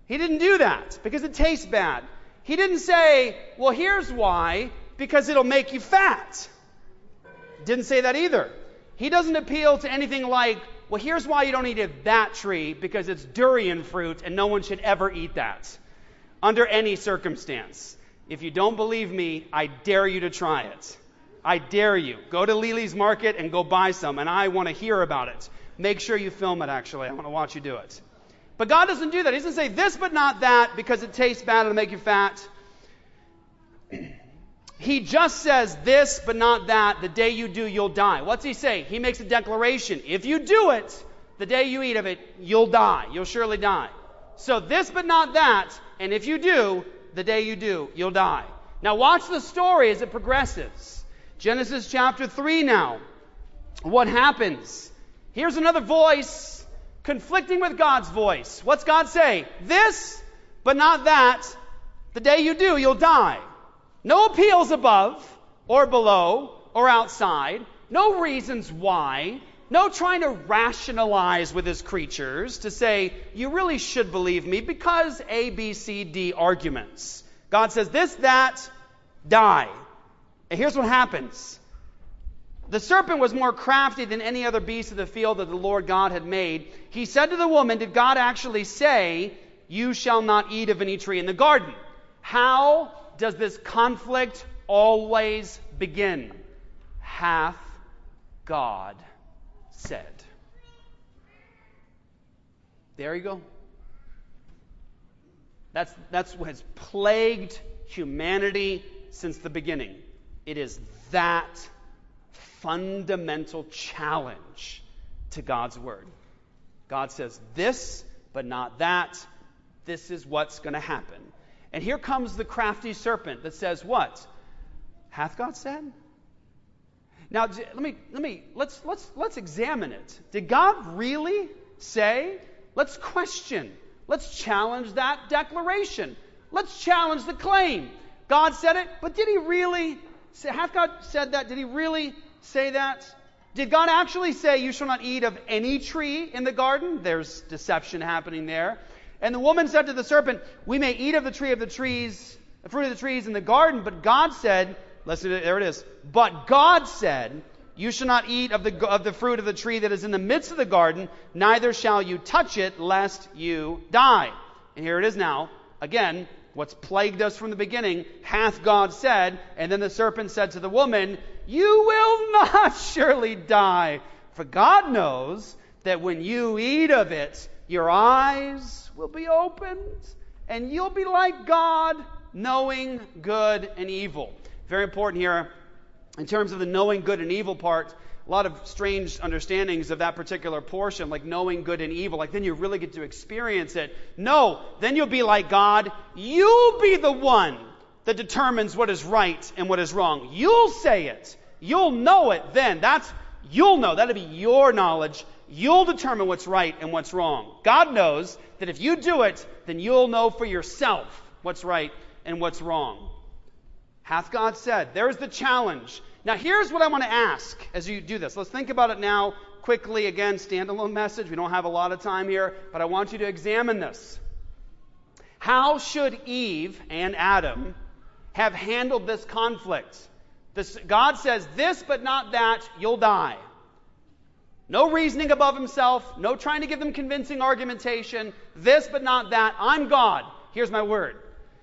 He didn't do that, because it tastes bad. He didn't say, well, here's why, because it'll make you fat. Didn't say that either. He doesn't appeal to anything like, well, here's why you don't eat that tree, because it's durian fruit, and no one should ever eat that, under any circumstance. If you don't believe me, I dare you to try it. I dare you. Go to Lily's Market and go buy some, and I want to hear about it. Make sure you film it, actually. I want to watch you do it. But God doesn't do that. He doesn't say this but not that because it tastes bad and it'll make you fat. He just says this but not that. The day you do, you'll die. What's he say? He makes a declaration. If you do it, the day you eat of it, you'll die. You'll surely die. So this but not that, and if you do, the day you do, you'll die. Now watch the story as it progresses. Genesis chapter 3 now. What happens? Here's another voice conflicting with God's voice. What's God say? This, but not that. The day you do, you'll die. No appeals above or below or outside. No reasons why. No trying to rationalize with his creatures to say, you really should believe me because A, B, C, D arguments. God says this, that, die. And here's what happens. The serpent was more crafty than any other beast of the field that the Lord God had made. He said to the woman, did God actually say, you shall not eat of any tree in the garden? How does this conflict always begin? Hath God said. There you go. That's what has plagued humanity since the beginning. It is that fundamental challenge to God's word. God says this, but not that. This is what's going to happen. And here comes the crafty serpent that says what? Hath God said? Now let's examine it. Did God really say? Let's question. Let's challenge that declaration. Let's challenge the claim. God said it, but did he really say? Hath God said that? Did he really say that? Did God actually say, you shall not eat of any tree in the garden? There's deception happening there. And the woman said to the serpent, we may eat of the fruit of the trees in the garden, but God said, listen, there it is. But God said, you shall not eat of the fruit of the tree that is in the midst of the garden, neither shall you touch it, lest you die. And here it is now. Again, what's plagued us from the beginning, hath God said, and then the serpent said to the woman, you will not surely die, for God knows that when you eat of it, your eyes will be opened, and you'll be like God, knowing good and evil. Very important here, in terms of the knowing good and evil part, a lot of strange understandings of that particular portion, like knowing good and evil, like then you really get to experience it. No, then you'll be like God. You'll be the one that determines what is right and what is wrong. You'll say it. You'll know it then. You'll know. That'll be your knowledge. You'll determine what's right and what's wrong. God knows that if you do it, then you'll know for yourself what's right and what's wrong. Hath God said? There's the challenge. Now, here's what I want to ask as you do this. Let's think about it now quickly. Again, standalone message. We don't have a lot of time here, but I want you to examine this. How should Eve and Adam have handled this conflict? God says this, but not that, you'll die. No reasoning above himself. No trying to give them convincing argumentation. This, but not that. I'm God. Here's my word.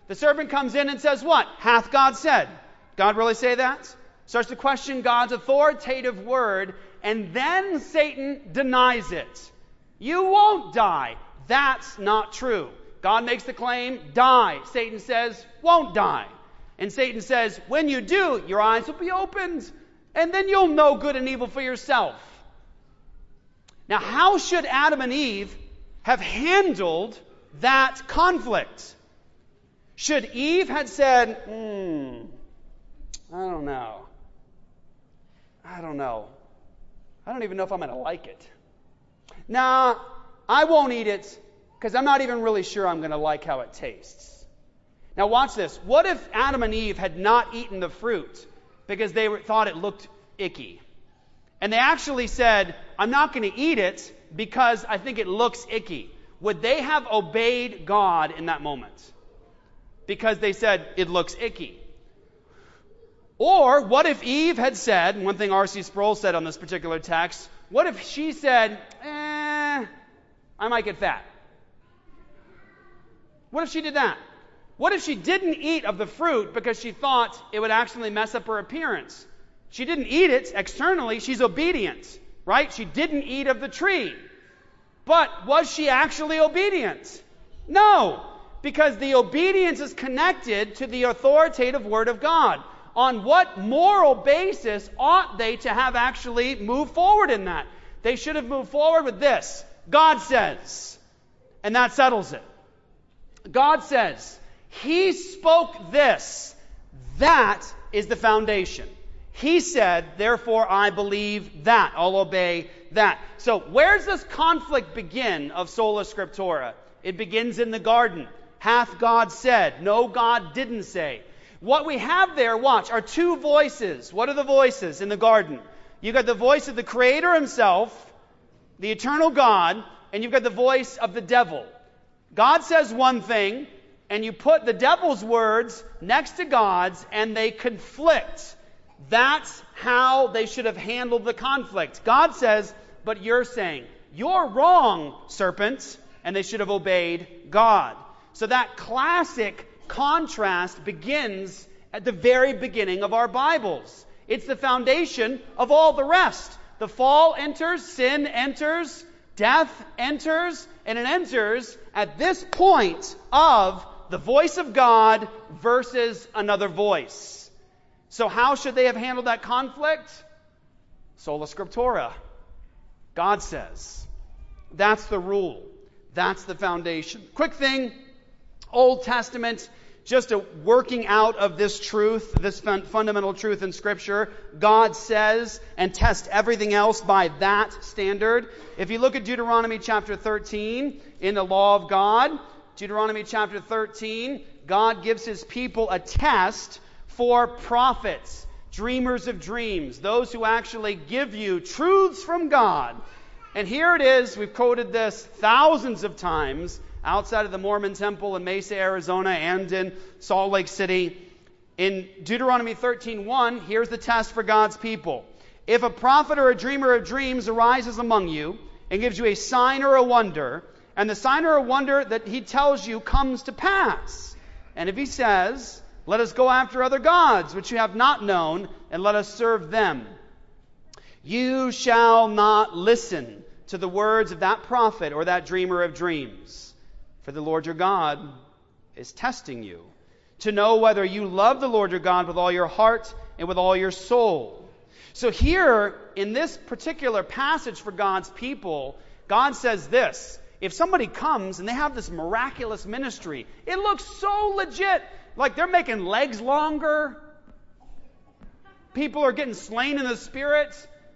The servant comes in and says what? Hath God said? God really say that? Starts to question God's authoritative word, and then Satan denies it. You won't die. That's not true. God makes the claim, die. Satan says, won't die. And Satan says, when you do, your eyes will be opened, and then you'll know good and evil for yourself. Now, how should Adam and Eve have handled that conflict? Should Eve had said, I don't know. I don't even know if I'm going to like it. Nah, I won't eat it because I'm not even really sure I'm going to like how it tastes. Now watch this. What if Adam and Eve had not eaten the fruit because they thought it looked icky? And they actually said, I'm not going to eat it because I think it looks icky. Would they have obeyed God in that moment? Because they said, it looks icky. Or what if Eve had said, one thing R.C. Sproul said on this particular text, what if she said, I might get fat? What if she did that? What if she didn't eat of the fruit because she thought it would actually mess up her appearance? She didn't eat it externally. She's obedient, right? She didn't eat of the tree. But was she actually obedient? No. Because the obedience is connected to the authoritative word of God. On what moral basis ought they to have actually moved forward in that? They should have moved forward with this. God says. And that settles it. God says. He spoke this. That is the foundation. He said, therefore I believe that. I'll obey that. So where's this conflict begin of sola scriptura? It begins in the garden. Hath God said? No, God didn't say. What we have there, watch, are two voices. What are the voices in the garden? You've got the voice of the Creator himself, the eternal God, and you've got the voice of the devil. God says one thing, and you put the devil's words next to God's, and they conflict. That's how they should have handled the conflict. God says, but you're saying, you're wrong, serpent, and they should have obeyed God. So that classic contrast begins at the very beginning of our Bibles. It's the foundation of all the rest. The fall enters, sin enters, death enters, and it enters at this point of the voice of God versus another voice. So how should they have handled that conflict? Sola Scriptura. God says. That's the rule. That's the foundation. Quick thing. Old Testament, just a working out of this truth, this fundamental truth in Scripture. God says, and test everything else by that standard. If you look at Deuteronomy chapter 13, in the law of God, Deuteronomy chapter 13, God gives his people a test for prophets, dreamers of dreams, those who actually give you truths from God. And here it is, we've quoted this thousands of times, outside of the Mormon temple in Mesa, Arizona, and in Salt Lake City. In Deuteronomy 13:1, here's the test for God's people. If a prophet or a dreamer of dreams arises among you and gives you a sign or a wonder, and the sign or a wonder that he tells you comes to pass, and if he says, let us go after other gods, which you have not known, and let us serve them, you shall not listen to the words of that prophet or that dreamer of dreams. For the Lord your God is testing you to know whether you love the Lord your God with all your heart and with all your soul. So here, in this particular passage for God's people, God says this. If somebody comes and they have this miraculous ministry, it looks so legit. Like they're making legs longer. People are getting slain in the spirit.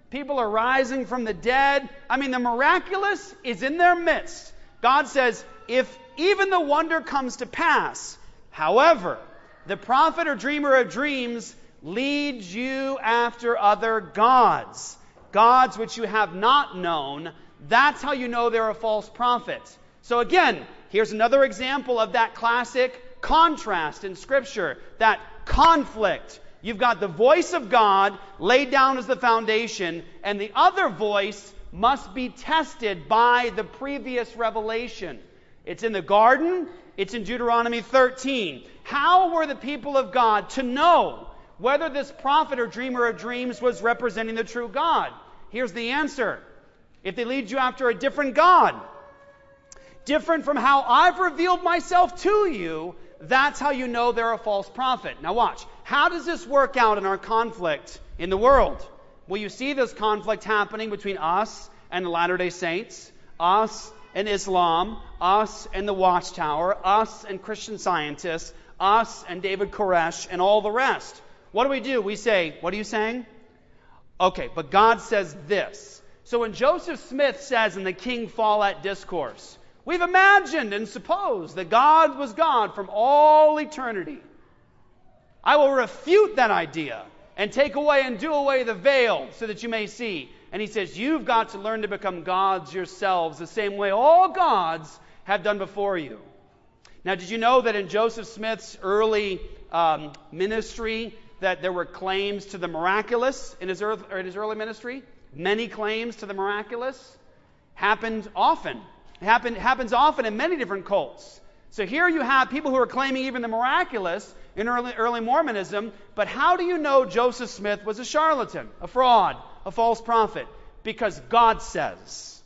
People are rising from the dead. I mean, the miraculous is in their midst. God says, if even the wonder comes to pass, however, the prophet or dreamer of dreams leads you after other gods, gods which you have not known. That's how you know they're a false prophet. So again, here's another example of that classic contrast in Scripture, that conflict. You've got the voice of God laid down as the foundation, and the other voice must be tested by the previous revelation. It's in the garden. It's in Deuteronomy 13. How were the people of God to know whether this prophet or dreamer of dreams was representing the true God? Here's the answer. If they lead you after a different God, different from how I've revealed myself to you, that's how you know they're a false prophet. Now watch. How does this work out in our conflict in the world? Well, you see this conflict happening between us and the Latter-day Saints, us and Islam, us and the Watchtower, us and Christian Scientists, us and David Koresh, and all the rest. What do? We say, what are you saying? Okay, but God says this. So when Joseph Smith says in the King Follett Discourse, we've imagined and supposed that God was God from all eternity. I will refute that idea and take away and do away the veil so that you may see. And he says, you've got to learn to become gods yourselves the same way all gods have done before you. Now, did you know that in Joseph Smith's early ministry that there were claims to the miraculous in his early ministry? Many claims to the miraculous happened often. It happens often in many different cults. So here you have people who are claiming even the miraculous in early Mormonism, but how do you know Joseph Smith was a charlatan, a fraud, a false prophet? Because God says.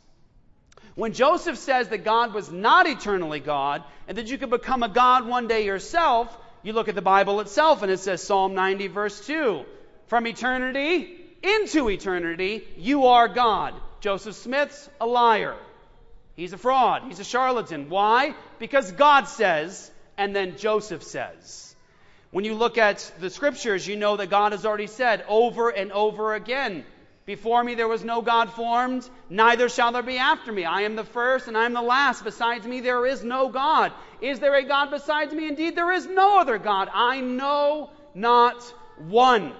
When Joseph says that God was not eternally God, and that you could become a God one day yourself, you look at the Bible itself, and it says, Psalm 90, verse 2, from eternity into eternity, you are God. Joseph Smith's a liar. He's a fraud. He's a charlatan. Why? Because God says, and then Joseph says. When you look at the Scriptures, you know that God has already said over and over again, before me there was no God formed, neither shall there be after me. I am the first and I am the last. Besides me there is no God. Is there a God besides me? Indeed, there is no other God. I know not one.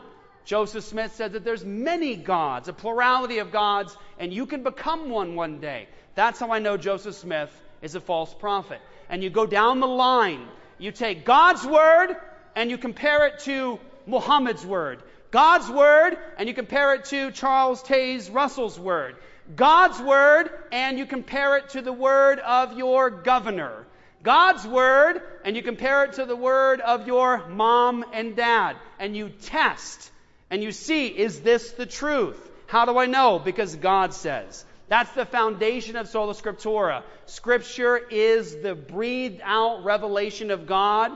Joseph Smith said that there's many gods, a plurality of gods, and you can become one day. That's how I know Joseph Smith is a false prophet. And you go down the line. You take God's word and you compare it to Muhammad's word. God's word and you compare it to Charles Taze Russell's word. God's word and you compare it to the word of your governor. God's word and you compare it to the word of your mom and dad. And you test and you see, is this the truth? How do I know? Because God says. That's the foundation of Sola Scriptura. Scripture is the breathed out revelation of God.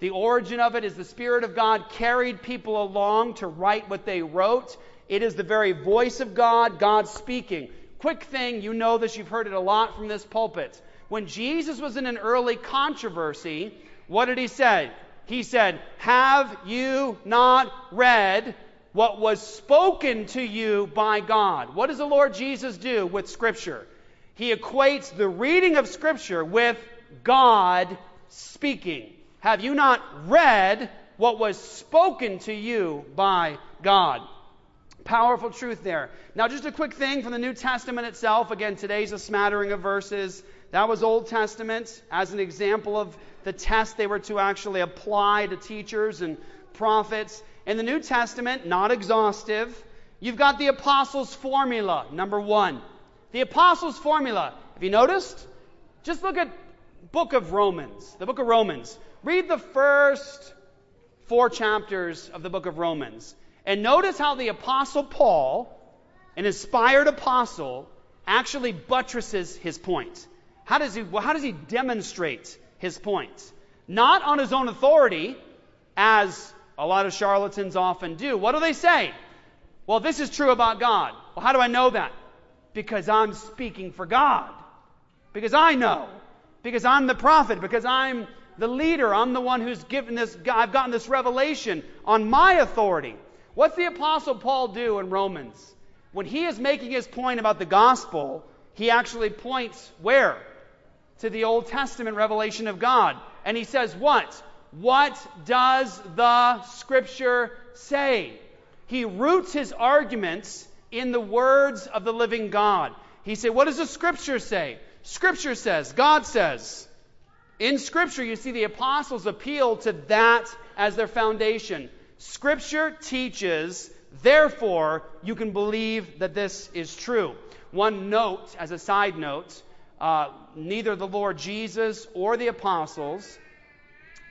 The origin of it is the Spirit of God carried people along to write what they wrote. It is the very voice of God, God speaking. Quick thing, you know this, you've heard it a lot from this pulpit. When Jesus was in an early controversy, what did he say? He said, have you not read what was spoken to you by God? What does the Lord Jesus do with Scripture? He equates the reading of Scripture with God speaking. Have you not read what was spoken to you by God? Powerful truth there. Now, just a quick thing from the New Testament itself. Again, today's a smattering of verses. That was Old Testament as an example of the test they were to actually apply to teachers and prophets. In the New Testament, not exhaustive, you've got the Apostles' Formula, number one. The Apostles' Formula. Have you noticed? Just look at the book of Romans. Read the first 4 chapters of the book of Romans. And notice how the Apostle Paul, an inspired apostle, actually buttresses his point. How does he demonstrate his point? Not on his own authority, as a lot of charlatans often do. What do they say? Well, this is true about God. Well, how do I know that? Because I'm speaking for God. Because I know. Because I'm the prophet. Because I'm the leader. I'm the one who's given this. I've gotten this revelation on my authority. What's the Apostle Paul do in Romans? When he is making his point about the gospel, he actually points where? To the Old Testament revelation of God. And he says what? What does the Scripture say? He roots his arguments in the words of the living God. He said, what does the Scripture say? Scripture says, God says. In Scripture, you see the apostles appeal to that as their foundation. Scripture teaches, therefore, you can believe that this is true. One note, as a side note, neither the Lord Jesus or the apostles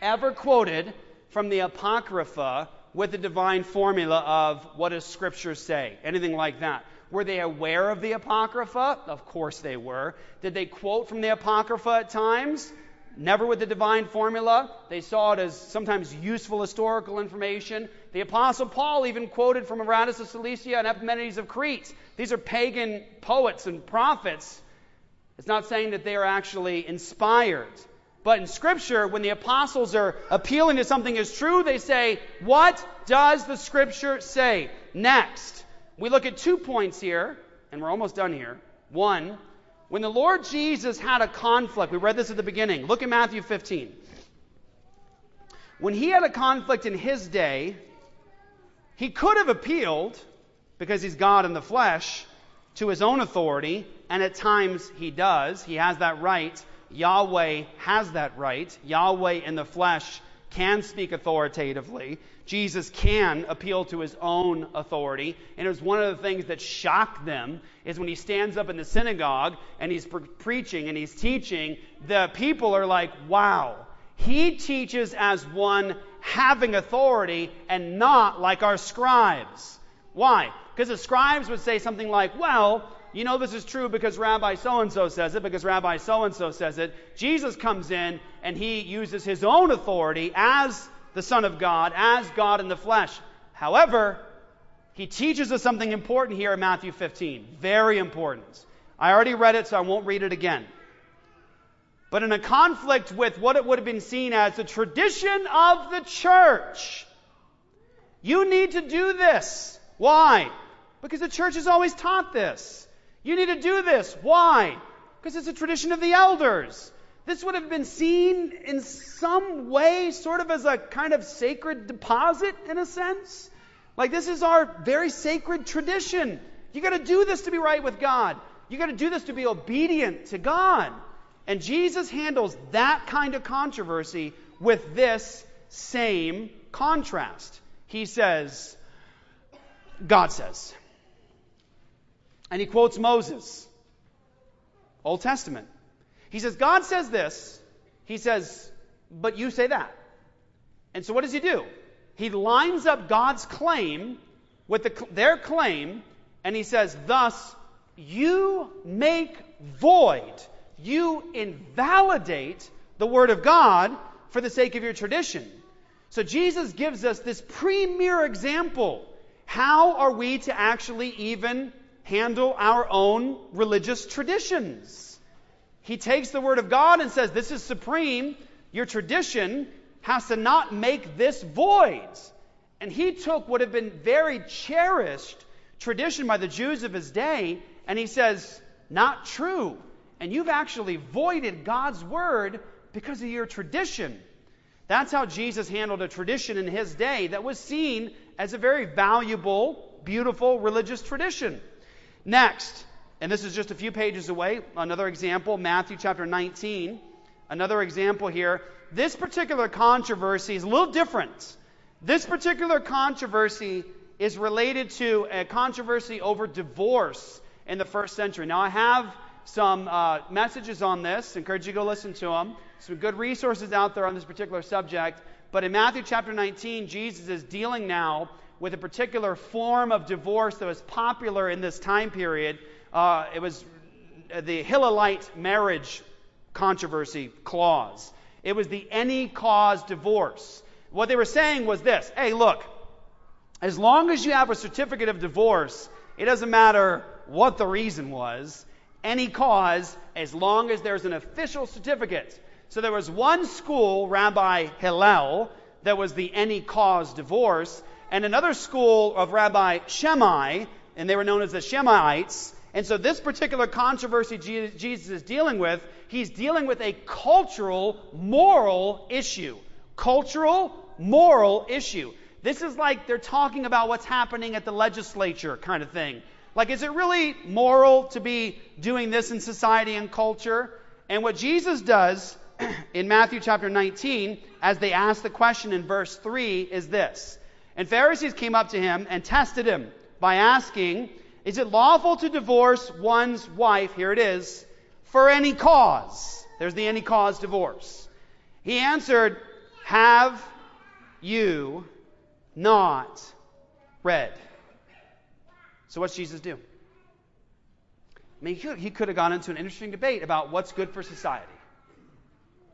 ever quoted from the Apocrypha with the divine formula of what does Scripture say, anything like that. Were they aware of the Apocrypha? Of course they were. Did they quote from the Apocrypha at times? Never with the divine formula. They saw it as sometimes useful historical information. The Apostle Paul even quoted from Aratus of Cilicia and Epimenides of Crete. These are pagan poets and prophets. It's not saying that they are actually inspired. But in Scripture, when the apostles are appealing to something as true, they say, what does the Scripture say? Next, we look at 2 points here, and we're almost done here. One, when the Lord Jesus had a conflict, we read this at the beginning. Look at Matthew 15. When he had a conflict in his day, he could have appealed, because he's God in the flesh, to his own authority, and at times he does. He has that right. Yahweh has that right. Yahweh in the flesh can speak authoritatively. Jesus can appeal to his own authority. And it was one of the things that shocked them is when he stands up in the synagogue and he's preaching and he's teaching, the people are like, wow, he teaches as one having authority and not like our scribes. Why? Because the scribes would say something like, well, you know this is true because Rabbi so-and-so says it, because Rabbi so-and-so says it. Jesus comes in and he uses his own authority as the Son of God, as God in the flesh. However, he teaches us something important here in Matthew 15. Very important. I already read it, so I won't read it again. But in a conflict with what it would have been seen as the tradition of the church, you need to do this. Why? Because the church has always taught this. You need to do this. Why? Because it's a tradition of the elders. This would have been seen in some way sort of as a kind of sacred deposit in a sense. Like this is our very sacred tradition. You got to do this to be right with God. You got to do this to be obedient to God. And Jesus handles that kind of controversy with this same contrast. He says, God says. And he quotes Moses, Old Testament. He says, God says this. He says, but you say that. And so what does he do? He lines up God's claim with their claim, and he says, thus, you make void, you invalidate the word of God for the sake of your tradition. So Jesus gives us this premier example. How are we to actually even handle our own religious traditions? He takes the word of God and says, this is supreme. Your tradition has to not make this void. And he took what had been very cherished tradition by the Jews of his day, and he says, not true. And you've actually voided God's word because of your tradition. That's how Jesus handled a tradition in his day that was seen as a very valuable, beautiful religious tradition. Next, and this is just a few pages away, another example, Matthew chapter 19. Another example here. This particular controversy is a little different. This particular controversy is related to a controversy over divorce in the first century. Now, I have some messages on this. I encourage you to go listen to them. Some good resources out there on this particular subject. But in Matthew chapter 19, Jesus is dealing now with a particular form of divorce that was popular in this time period. It was the Hillelite marriage controversy clause. It was the any-cause divorce. What they were saying was this. Hey, look, as long as you have a certificate of divorce, it doesn't matter what the reason was. Any cause, as long as there's an official certificate. So there was one school, Rabbi Hillel, that was the any-cause divorce, and another school of Rabbi Shammai, and they were known as the Shammaites. And so this particular controversy Jesus is dealing with, he's dealing with a cultural, moral issue. cultural, moral issue. This is like they're talking about what's happening at the legislature kind of thing. Like, is it really moral to be doing this in society and culture? And what Jesus does in Matthew chapter 19, as they ask the question in verse 3, is this. And Pharisees came up to him and tested him by asking, is it lawful to divorce one's wife, here it is, for any cause? There's the any cause divorce. He answered, have you not read? So what's Jesus do? I mean, he could have gone into an interesting debate about what's good for society.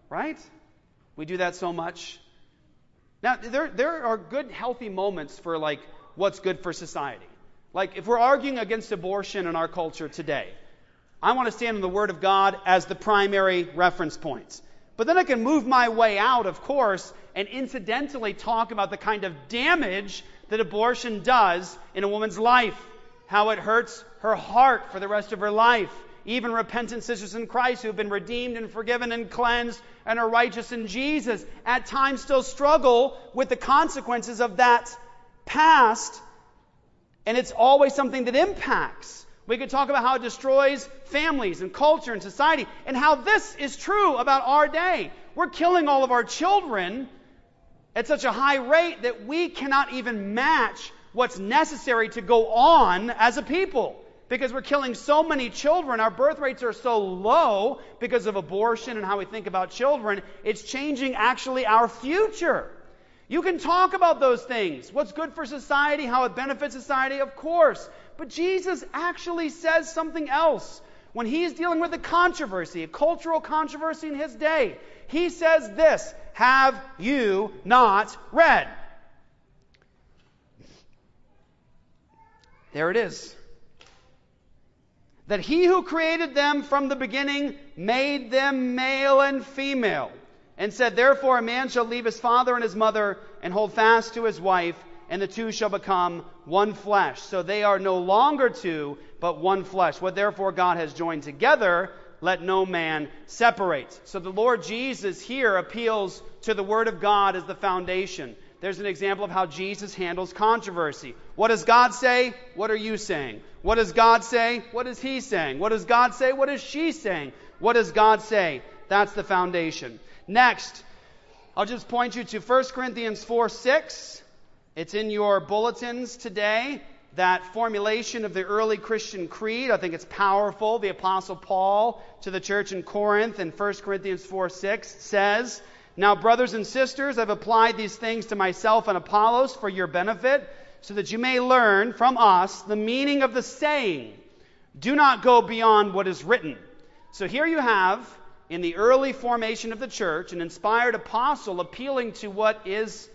Right? We do that so much. Now, there are good, healthy moments for, like, what's good for society. Like, if we're arguing against abortion in our culture today, I want to stand on the Word of God as the primary reference point. But then I can move my way out, of course, and incidentally talk about the kind of damage that abortion does in a woman's life. How it hurts her heart for the rest of her life. Even repentant sisters in Christ who have been redeemed and forgiven and cleansed and are righteous in Jesus at times still struggle with the consequences of that past. And it's always something that impacts. We could talk about how it destroys families and culture and society and how this is true about our day. We're killing all of our children at such a high rate that we cannot even match what's necessary to go on as a people, because we're killing so many children. Our birth rates are so low because of abortion and how we think about children. It's changing actually our future. You can talk about those things, what's good for society, how it benefits society, of course. But Jesus actually says something else. When he's dealing with a controversy, a cultural controversy in his day, he says this, have you not read? There it is. That he who created them from the beginning made them male and female, and said, therefore a man shall leave his father and his mother and hold fast to his wife, and the two shall become one flesh. So they are no longer two, but one flesh. What therefore God has joined together, let no man separate. So the Lord Jesus here appeals to the Word of God as the foundation. There's an example of how Jesus handles controversy. What does God say? What are you saying? What does God say? What is he saying? What does God say? What is she saying? What does God say? That's the foundation. Next, I'll just point you to 1 Corinthians 4:6. It's in your bulletins today, that formulation of the early Christian creed. I think it's powerful. The Apostle Paul to the church in Corinth in 1 Corinthians 4:6 says, now, brothers and sisters, I've applied these things to myself and Apollos for your benefit, so that you may learn from us the meaning of the saying, do not go beyond what is written. So here you have, in the early formation of the church, an inspired apostle appealing to what is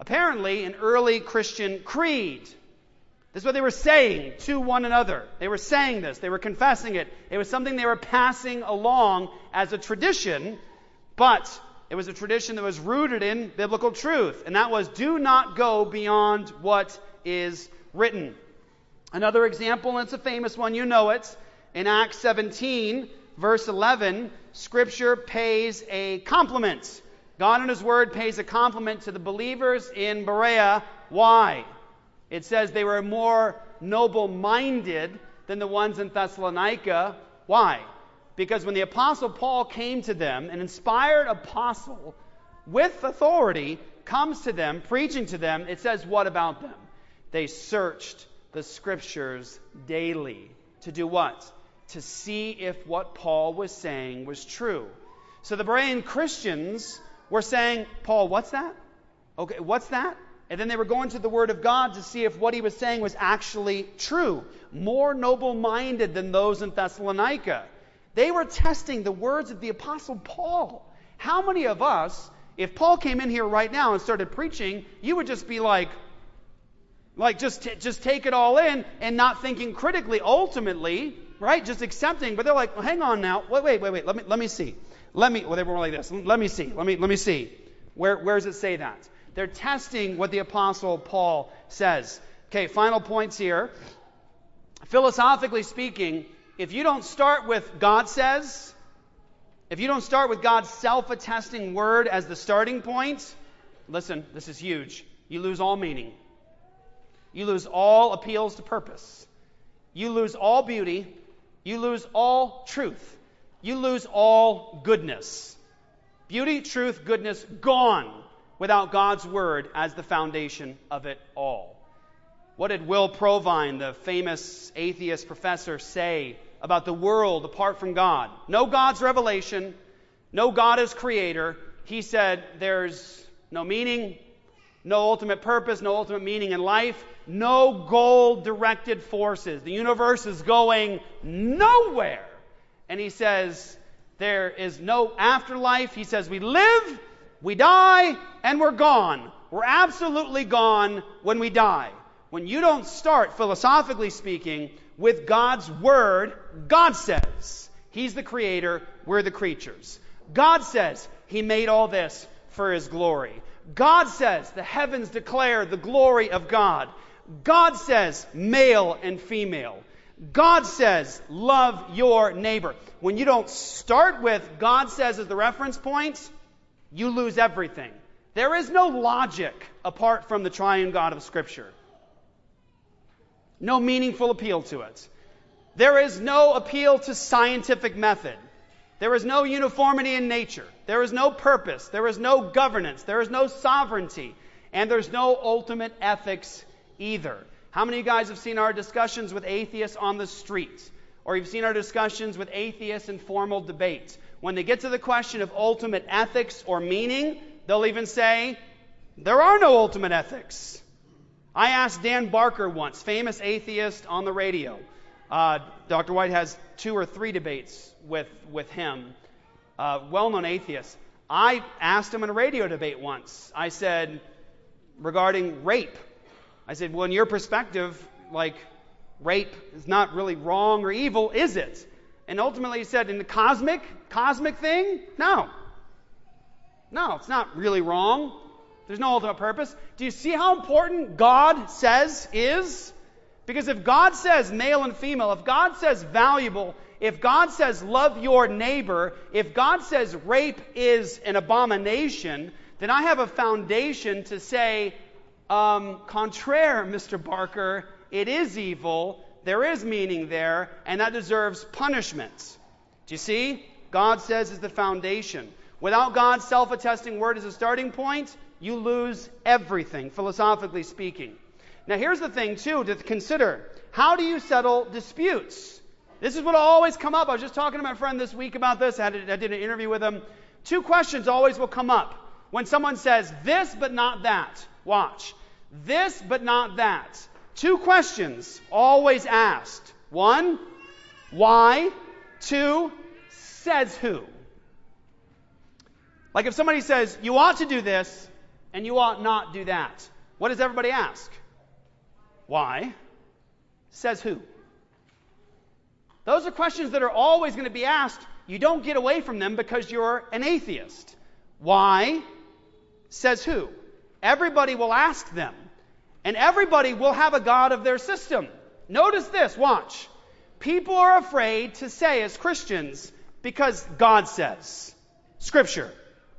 apparently an early Christian creed. This is what they were saying to one another. They were saying this. They were confessing it. It was something they were passing along as a tradition, but it was a tradition that was rooted in biblical truth, and that was, do not go beyond what is written. Another example, and it's a famous one, you know it, in Acts 17, verse 11, Scripture pays a compliment. God in His Word pays a compliment to the believers in Berea. Why? It says they were more noble-minded than the ones in Thessalonica. Why? Because when the Apostle Paul came to them, an inspired apostle with authority comes to them, preaching to them, it says, what about them? They searched the Scriptures daily. To do what? To see if what Paul was saying was true. So the Berean Christians were saying, Paul, what's that? Okay, what's that? And then they were going to the Word of God to see if what he was saying was actually true. More noble-minded than those in Thessalonica. They were testing the words of the Apostle Paul. How many of us, if Paul came in here right now and started preaching, you would just be like just take it all in and not thinking critically ultimately, right? Just accepting. But they're like, well, hang on now. Wait. Let me see. Well, they were like this. Let me see. Where does it say that? They're testing what the Apostle Paul says. Okay, final points here. Philosophically speaking, if you don't start with God says, if you don't start with God's self-attesting word as the starting point, listen, this is huge, you lose all meaning. You lose all appeals to purpose. You lose all beauty. You lose all truth. You lose all goodness. Beauty, truth, goodness, gone without God's word as the foundation of it all. What did Will Provine, the famous atheist professor, say about the world apart from God? No God's revelation, no God as creator. He said there's no meaning, no ultimate purpose, no ultimate meaning in life, no goal-directed forces. The universe is going nowhere. And he says there is no afterlife. He says we live, we die, and we're gone. We're absolutely gone when we die. When you don't start, philosophically speaking, with God's word, God says he's the creator, we're the creatures. God says he made all this for his glory. God says the heavens declare the glory of God. God says male and female. God says love your neighbor. When you don't start with God says as the reference point, you lose everything. There is no logic apart from the triune God of Scripture. No meaningful appeal to it. There is no appeal to scientific method. There is no uniformity in nature. There is no purpose. There is no governance. There is no sovereignty. And there's no ultimate ethics either. How many of you guys have seen our discussions with atheists on the street? Or you've seen our discussions with atheists in formal debates? When they get to the question of ultimate ethics or meaning, they'll even say, there are no ultimate ethics. I asked Dan Barker once, famous atheist on the radio. Dr. White has 2 or 3 debates with him, well-known atheist. I asked him in a radio debate once. I said, regarding rape, I said, well, in your perspective, like, rape is not really wrong or evil, is it? And ultimately he said, in the cosmic thing, no, it's not really wrong. There's no ultimate purpose. Do you see how important God says is? Because if God says male and female, if God says valuable, if God says love your neighbor, if God says rape is an abomination, then I have a foundation to say, contraire, Mr. Barker, it is evil, there is meaning there, and that deserves punishment. Do you see? God says is the foundation. Without God's self-attesting word as a starting point, you lose everything, philosophically speaking. Now, here's the thing, too, to consider. How do you settle disputes? This is what will always come up. I was just talking to my friend this week about this. I did an interview with him. 2 questions always will come up when someone says, this but not that. Watch. This but not that. 2 questions always asked. 1, why? 2, says who? Like if somebody says, you ought to do this and you ought not do that. What does everybody ask? Why? Says who? Those are questions that are always going to be asked. You don't get away from them because you're an atheist. Why? Says who? Everybody will ask them. And everybody will have a God of their system. Notice this, watch. People are afraid to say as Christians because God says. Scripture.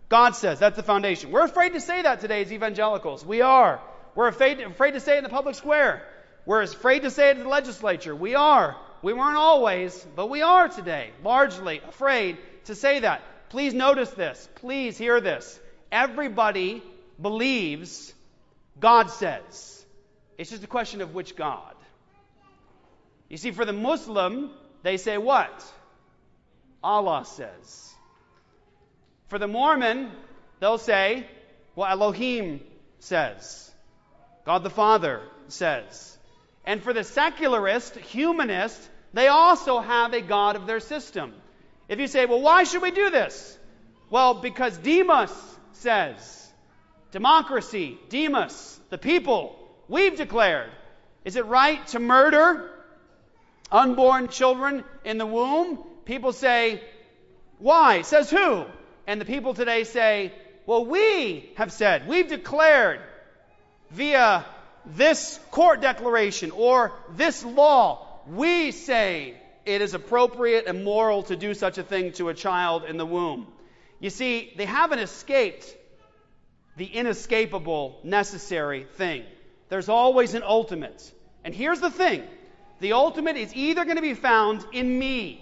God says. That's the foundation. We're afraid to say that today as evangelicals. We are. We're afraid to say it in the public square. We're afraid to say it in the legislature. We are. We weren't always, but we are today, largely afraid to say that. Please notice this. Please hear this. Everybody believes God says. It's just a question of which God. You see, for the Muslim, they say what? Allah says. For the Mormon, they'll say, well, Elohim says. God the Father says. And for the secularist, humanist, they also have a God of their system. If you say, well, why should we do this? Well, because Deimos says. Democracy, Deimos, the people, we've declared. Is it right to murder unborn children in the womb? People say, why? Says who? And the people today say, well, we have said, we've declared via this court declaration or this law, we say it is appropriate and moral to do such a thing to a child in the womb. You see, they haven't escaped the inescapable, necessary thing. There's always an ultimate. And here's the thing. The ultimate is either going to be found in me.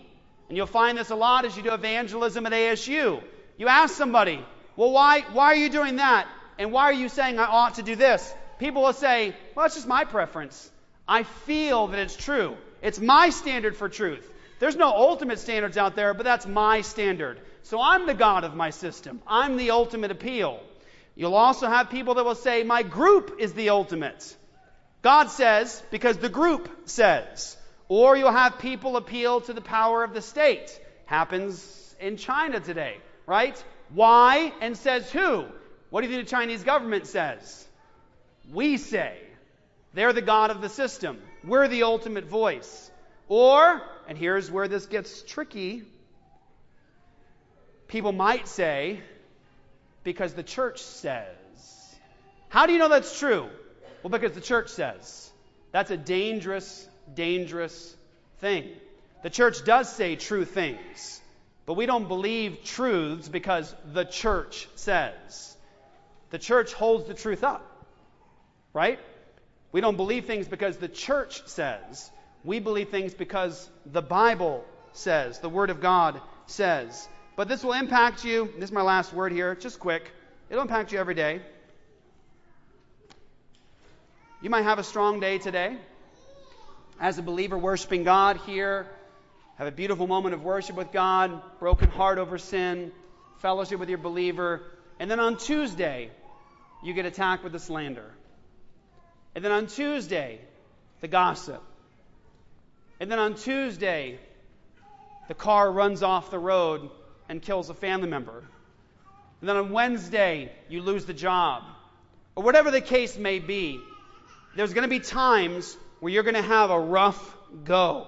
And you'll find this a lot as you do evangelism at ASU. You ask somebody, well, why are you doing that? And why are you saying I ought to do this? People will say, well, it's just my preference. I feel that it's true. It's my standard for truth. There's no ultimate standards out there, but that's my standard. So I'm the God of my system. I'm the ultimate appeal. You'll also have people that will say, my group is the ultimate. God says, because the group says. Or you'll have people appeal to the power of the state. Happens in China today, right? Why and says who? What do you think the Chinese government says? We say. They're the God of the system. We're the ultimate voice. Or, and here's where this gets tricky, people might say, because the church says. How do you know that's true? Well, because the church says. That's a dangerous, dangerous thing. The church does say true things, but we don't believe truths because the church says. The church holds the truth up, right? We don't believe things because the church says. We believe things because the Bible says, the Word of God says. But this will impact you. This is my last word here, just quick. It'll impact you every day. You might have a strong day today. As a believer worshiping God here, have a beautiful moment of worship with God, broken heart over sin, fellowship with your believer. And then on Tuesday, you get attacked with the slander. And then on Tuesday, the gossip. And then on Tuesday, the car runs off the road and kills a family member. And then on Wednesday, you lose the job. Or whatever the case may be, there's going to be times where you're going to have a rough go,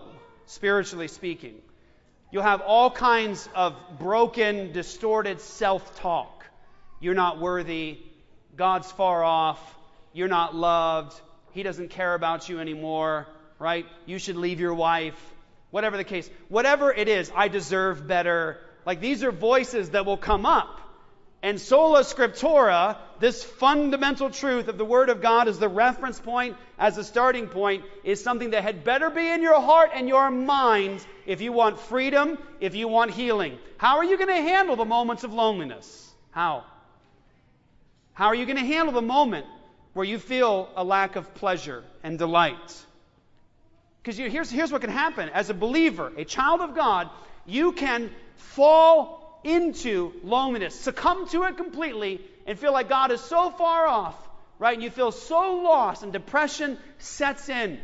spiritually speaking. You'll have all kinds of broken, distorted self-talk. You're not worthy. God's far off. You're not loved. He doesn't care about you anymore, right? You should leave your wife. Whatever the case. Whatever it is, I deserve better. Like, these are voices that will come up. And sola scriptura, this fundamental truth of the Word of God as the reference point, as the starting point, is something that had better be in your heart and your mind if you want freedom, if you want healing. How are you going to handle the moments of loneliness? How are you going to handle the moment where you feel a lack of pleasure and delight? Because here's what can happen. As a believer, a child of God, you can fall into loneliness, succumb to it completely, and feel like God is so far off, right? And you feel so lost, and depression sets in,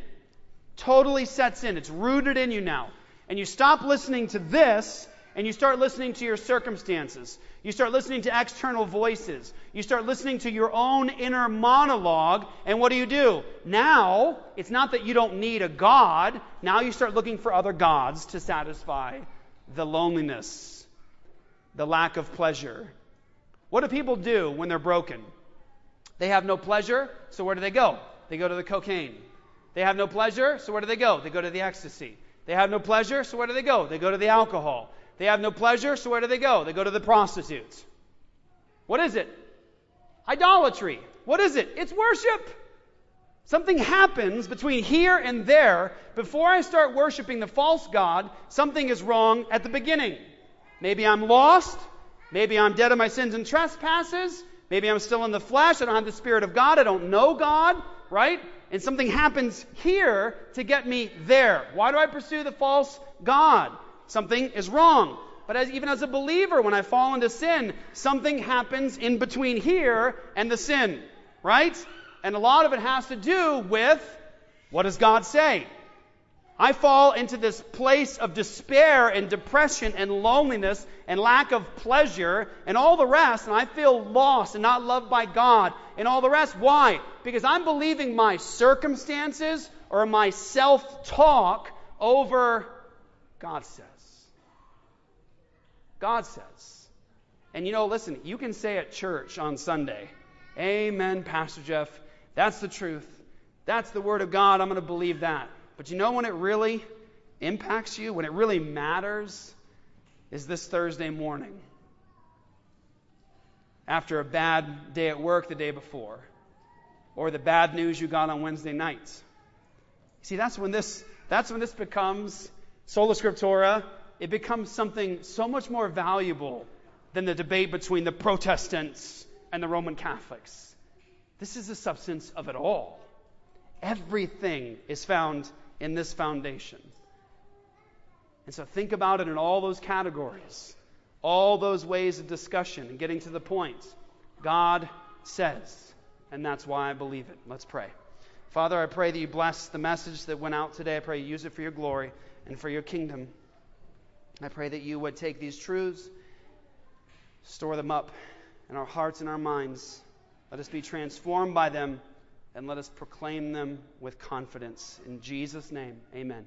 totally sets in. It's rooted in you now. And you stop listening to this, and you start listening to your circumstances. You start listening to external voices. You start listening to your own inner monologue. And what do? Now, it's not that you don't need a God. Now you start looking for other gods to satisfy the loneliness, the lack of pleasure. What do people do when they're broken? They have no pleasure, so where do they go? They go to the cocaine. They have no pleasure, so where do they go? They go to the ecstasy. They have no pleasure, so where do they go? They go to the alcohol. They have no pleasure, so where do they go? They go to the prostitutes. What is it? Idolatry. What is it? It's worship. Something happens between here and there. Before I start worshiping the false god, something is wrong at the beginning. Maybe I'm lost. Maybe I'm dead in my sins and trespasses. Maybe I'm still in the flesh. I don't have the Spirit of God. I don't know God, right? And something happens here to get me there. Why do I pursue the false god? Something is wrong. But even as a believer, when I fall into sin, something happens in between here and the sin, right? And a lot of it has to do with, what does God say? I fall into this place of despair and depression and loneliness and lack of pleasure and all the rest, and I feel lost and not loved by God and all the rest. Why? Because I'm believing my circumstances or my self-talk over God says. God says. And listen, you can say at church on Sunday, amen, Pastor Jeff. That's the truth. That's the Word of God. I'm going to believe that. But when it really impacts you, when it really matters, is this Thursday morning. after a bad day at work the day before, or the bad news you got on Wednesday nights. See, that's when this becomes sola scriptura. It becomes something so much more valuable than the debate between the Protestants and the Roman Catholics. This is the substance of it all. Everything is found in this foundation. And so think about it in all those categories, all those ways of discussion and getting to the point. God says, and that's why I believe it. Let's pray. Father, I pray that you bless the message that went out today. I pray you use it for your glory and for your kingdom. I pray that you would take these truths, store them up in our hearts and our minds. Let us be transformed by them, and let us proclaim them with confidence. In Jesus' name, amen.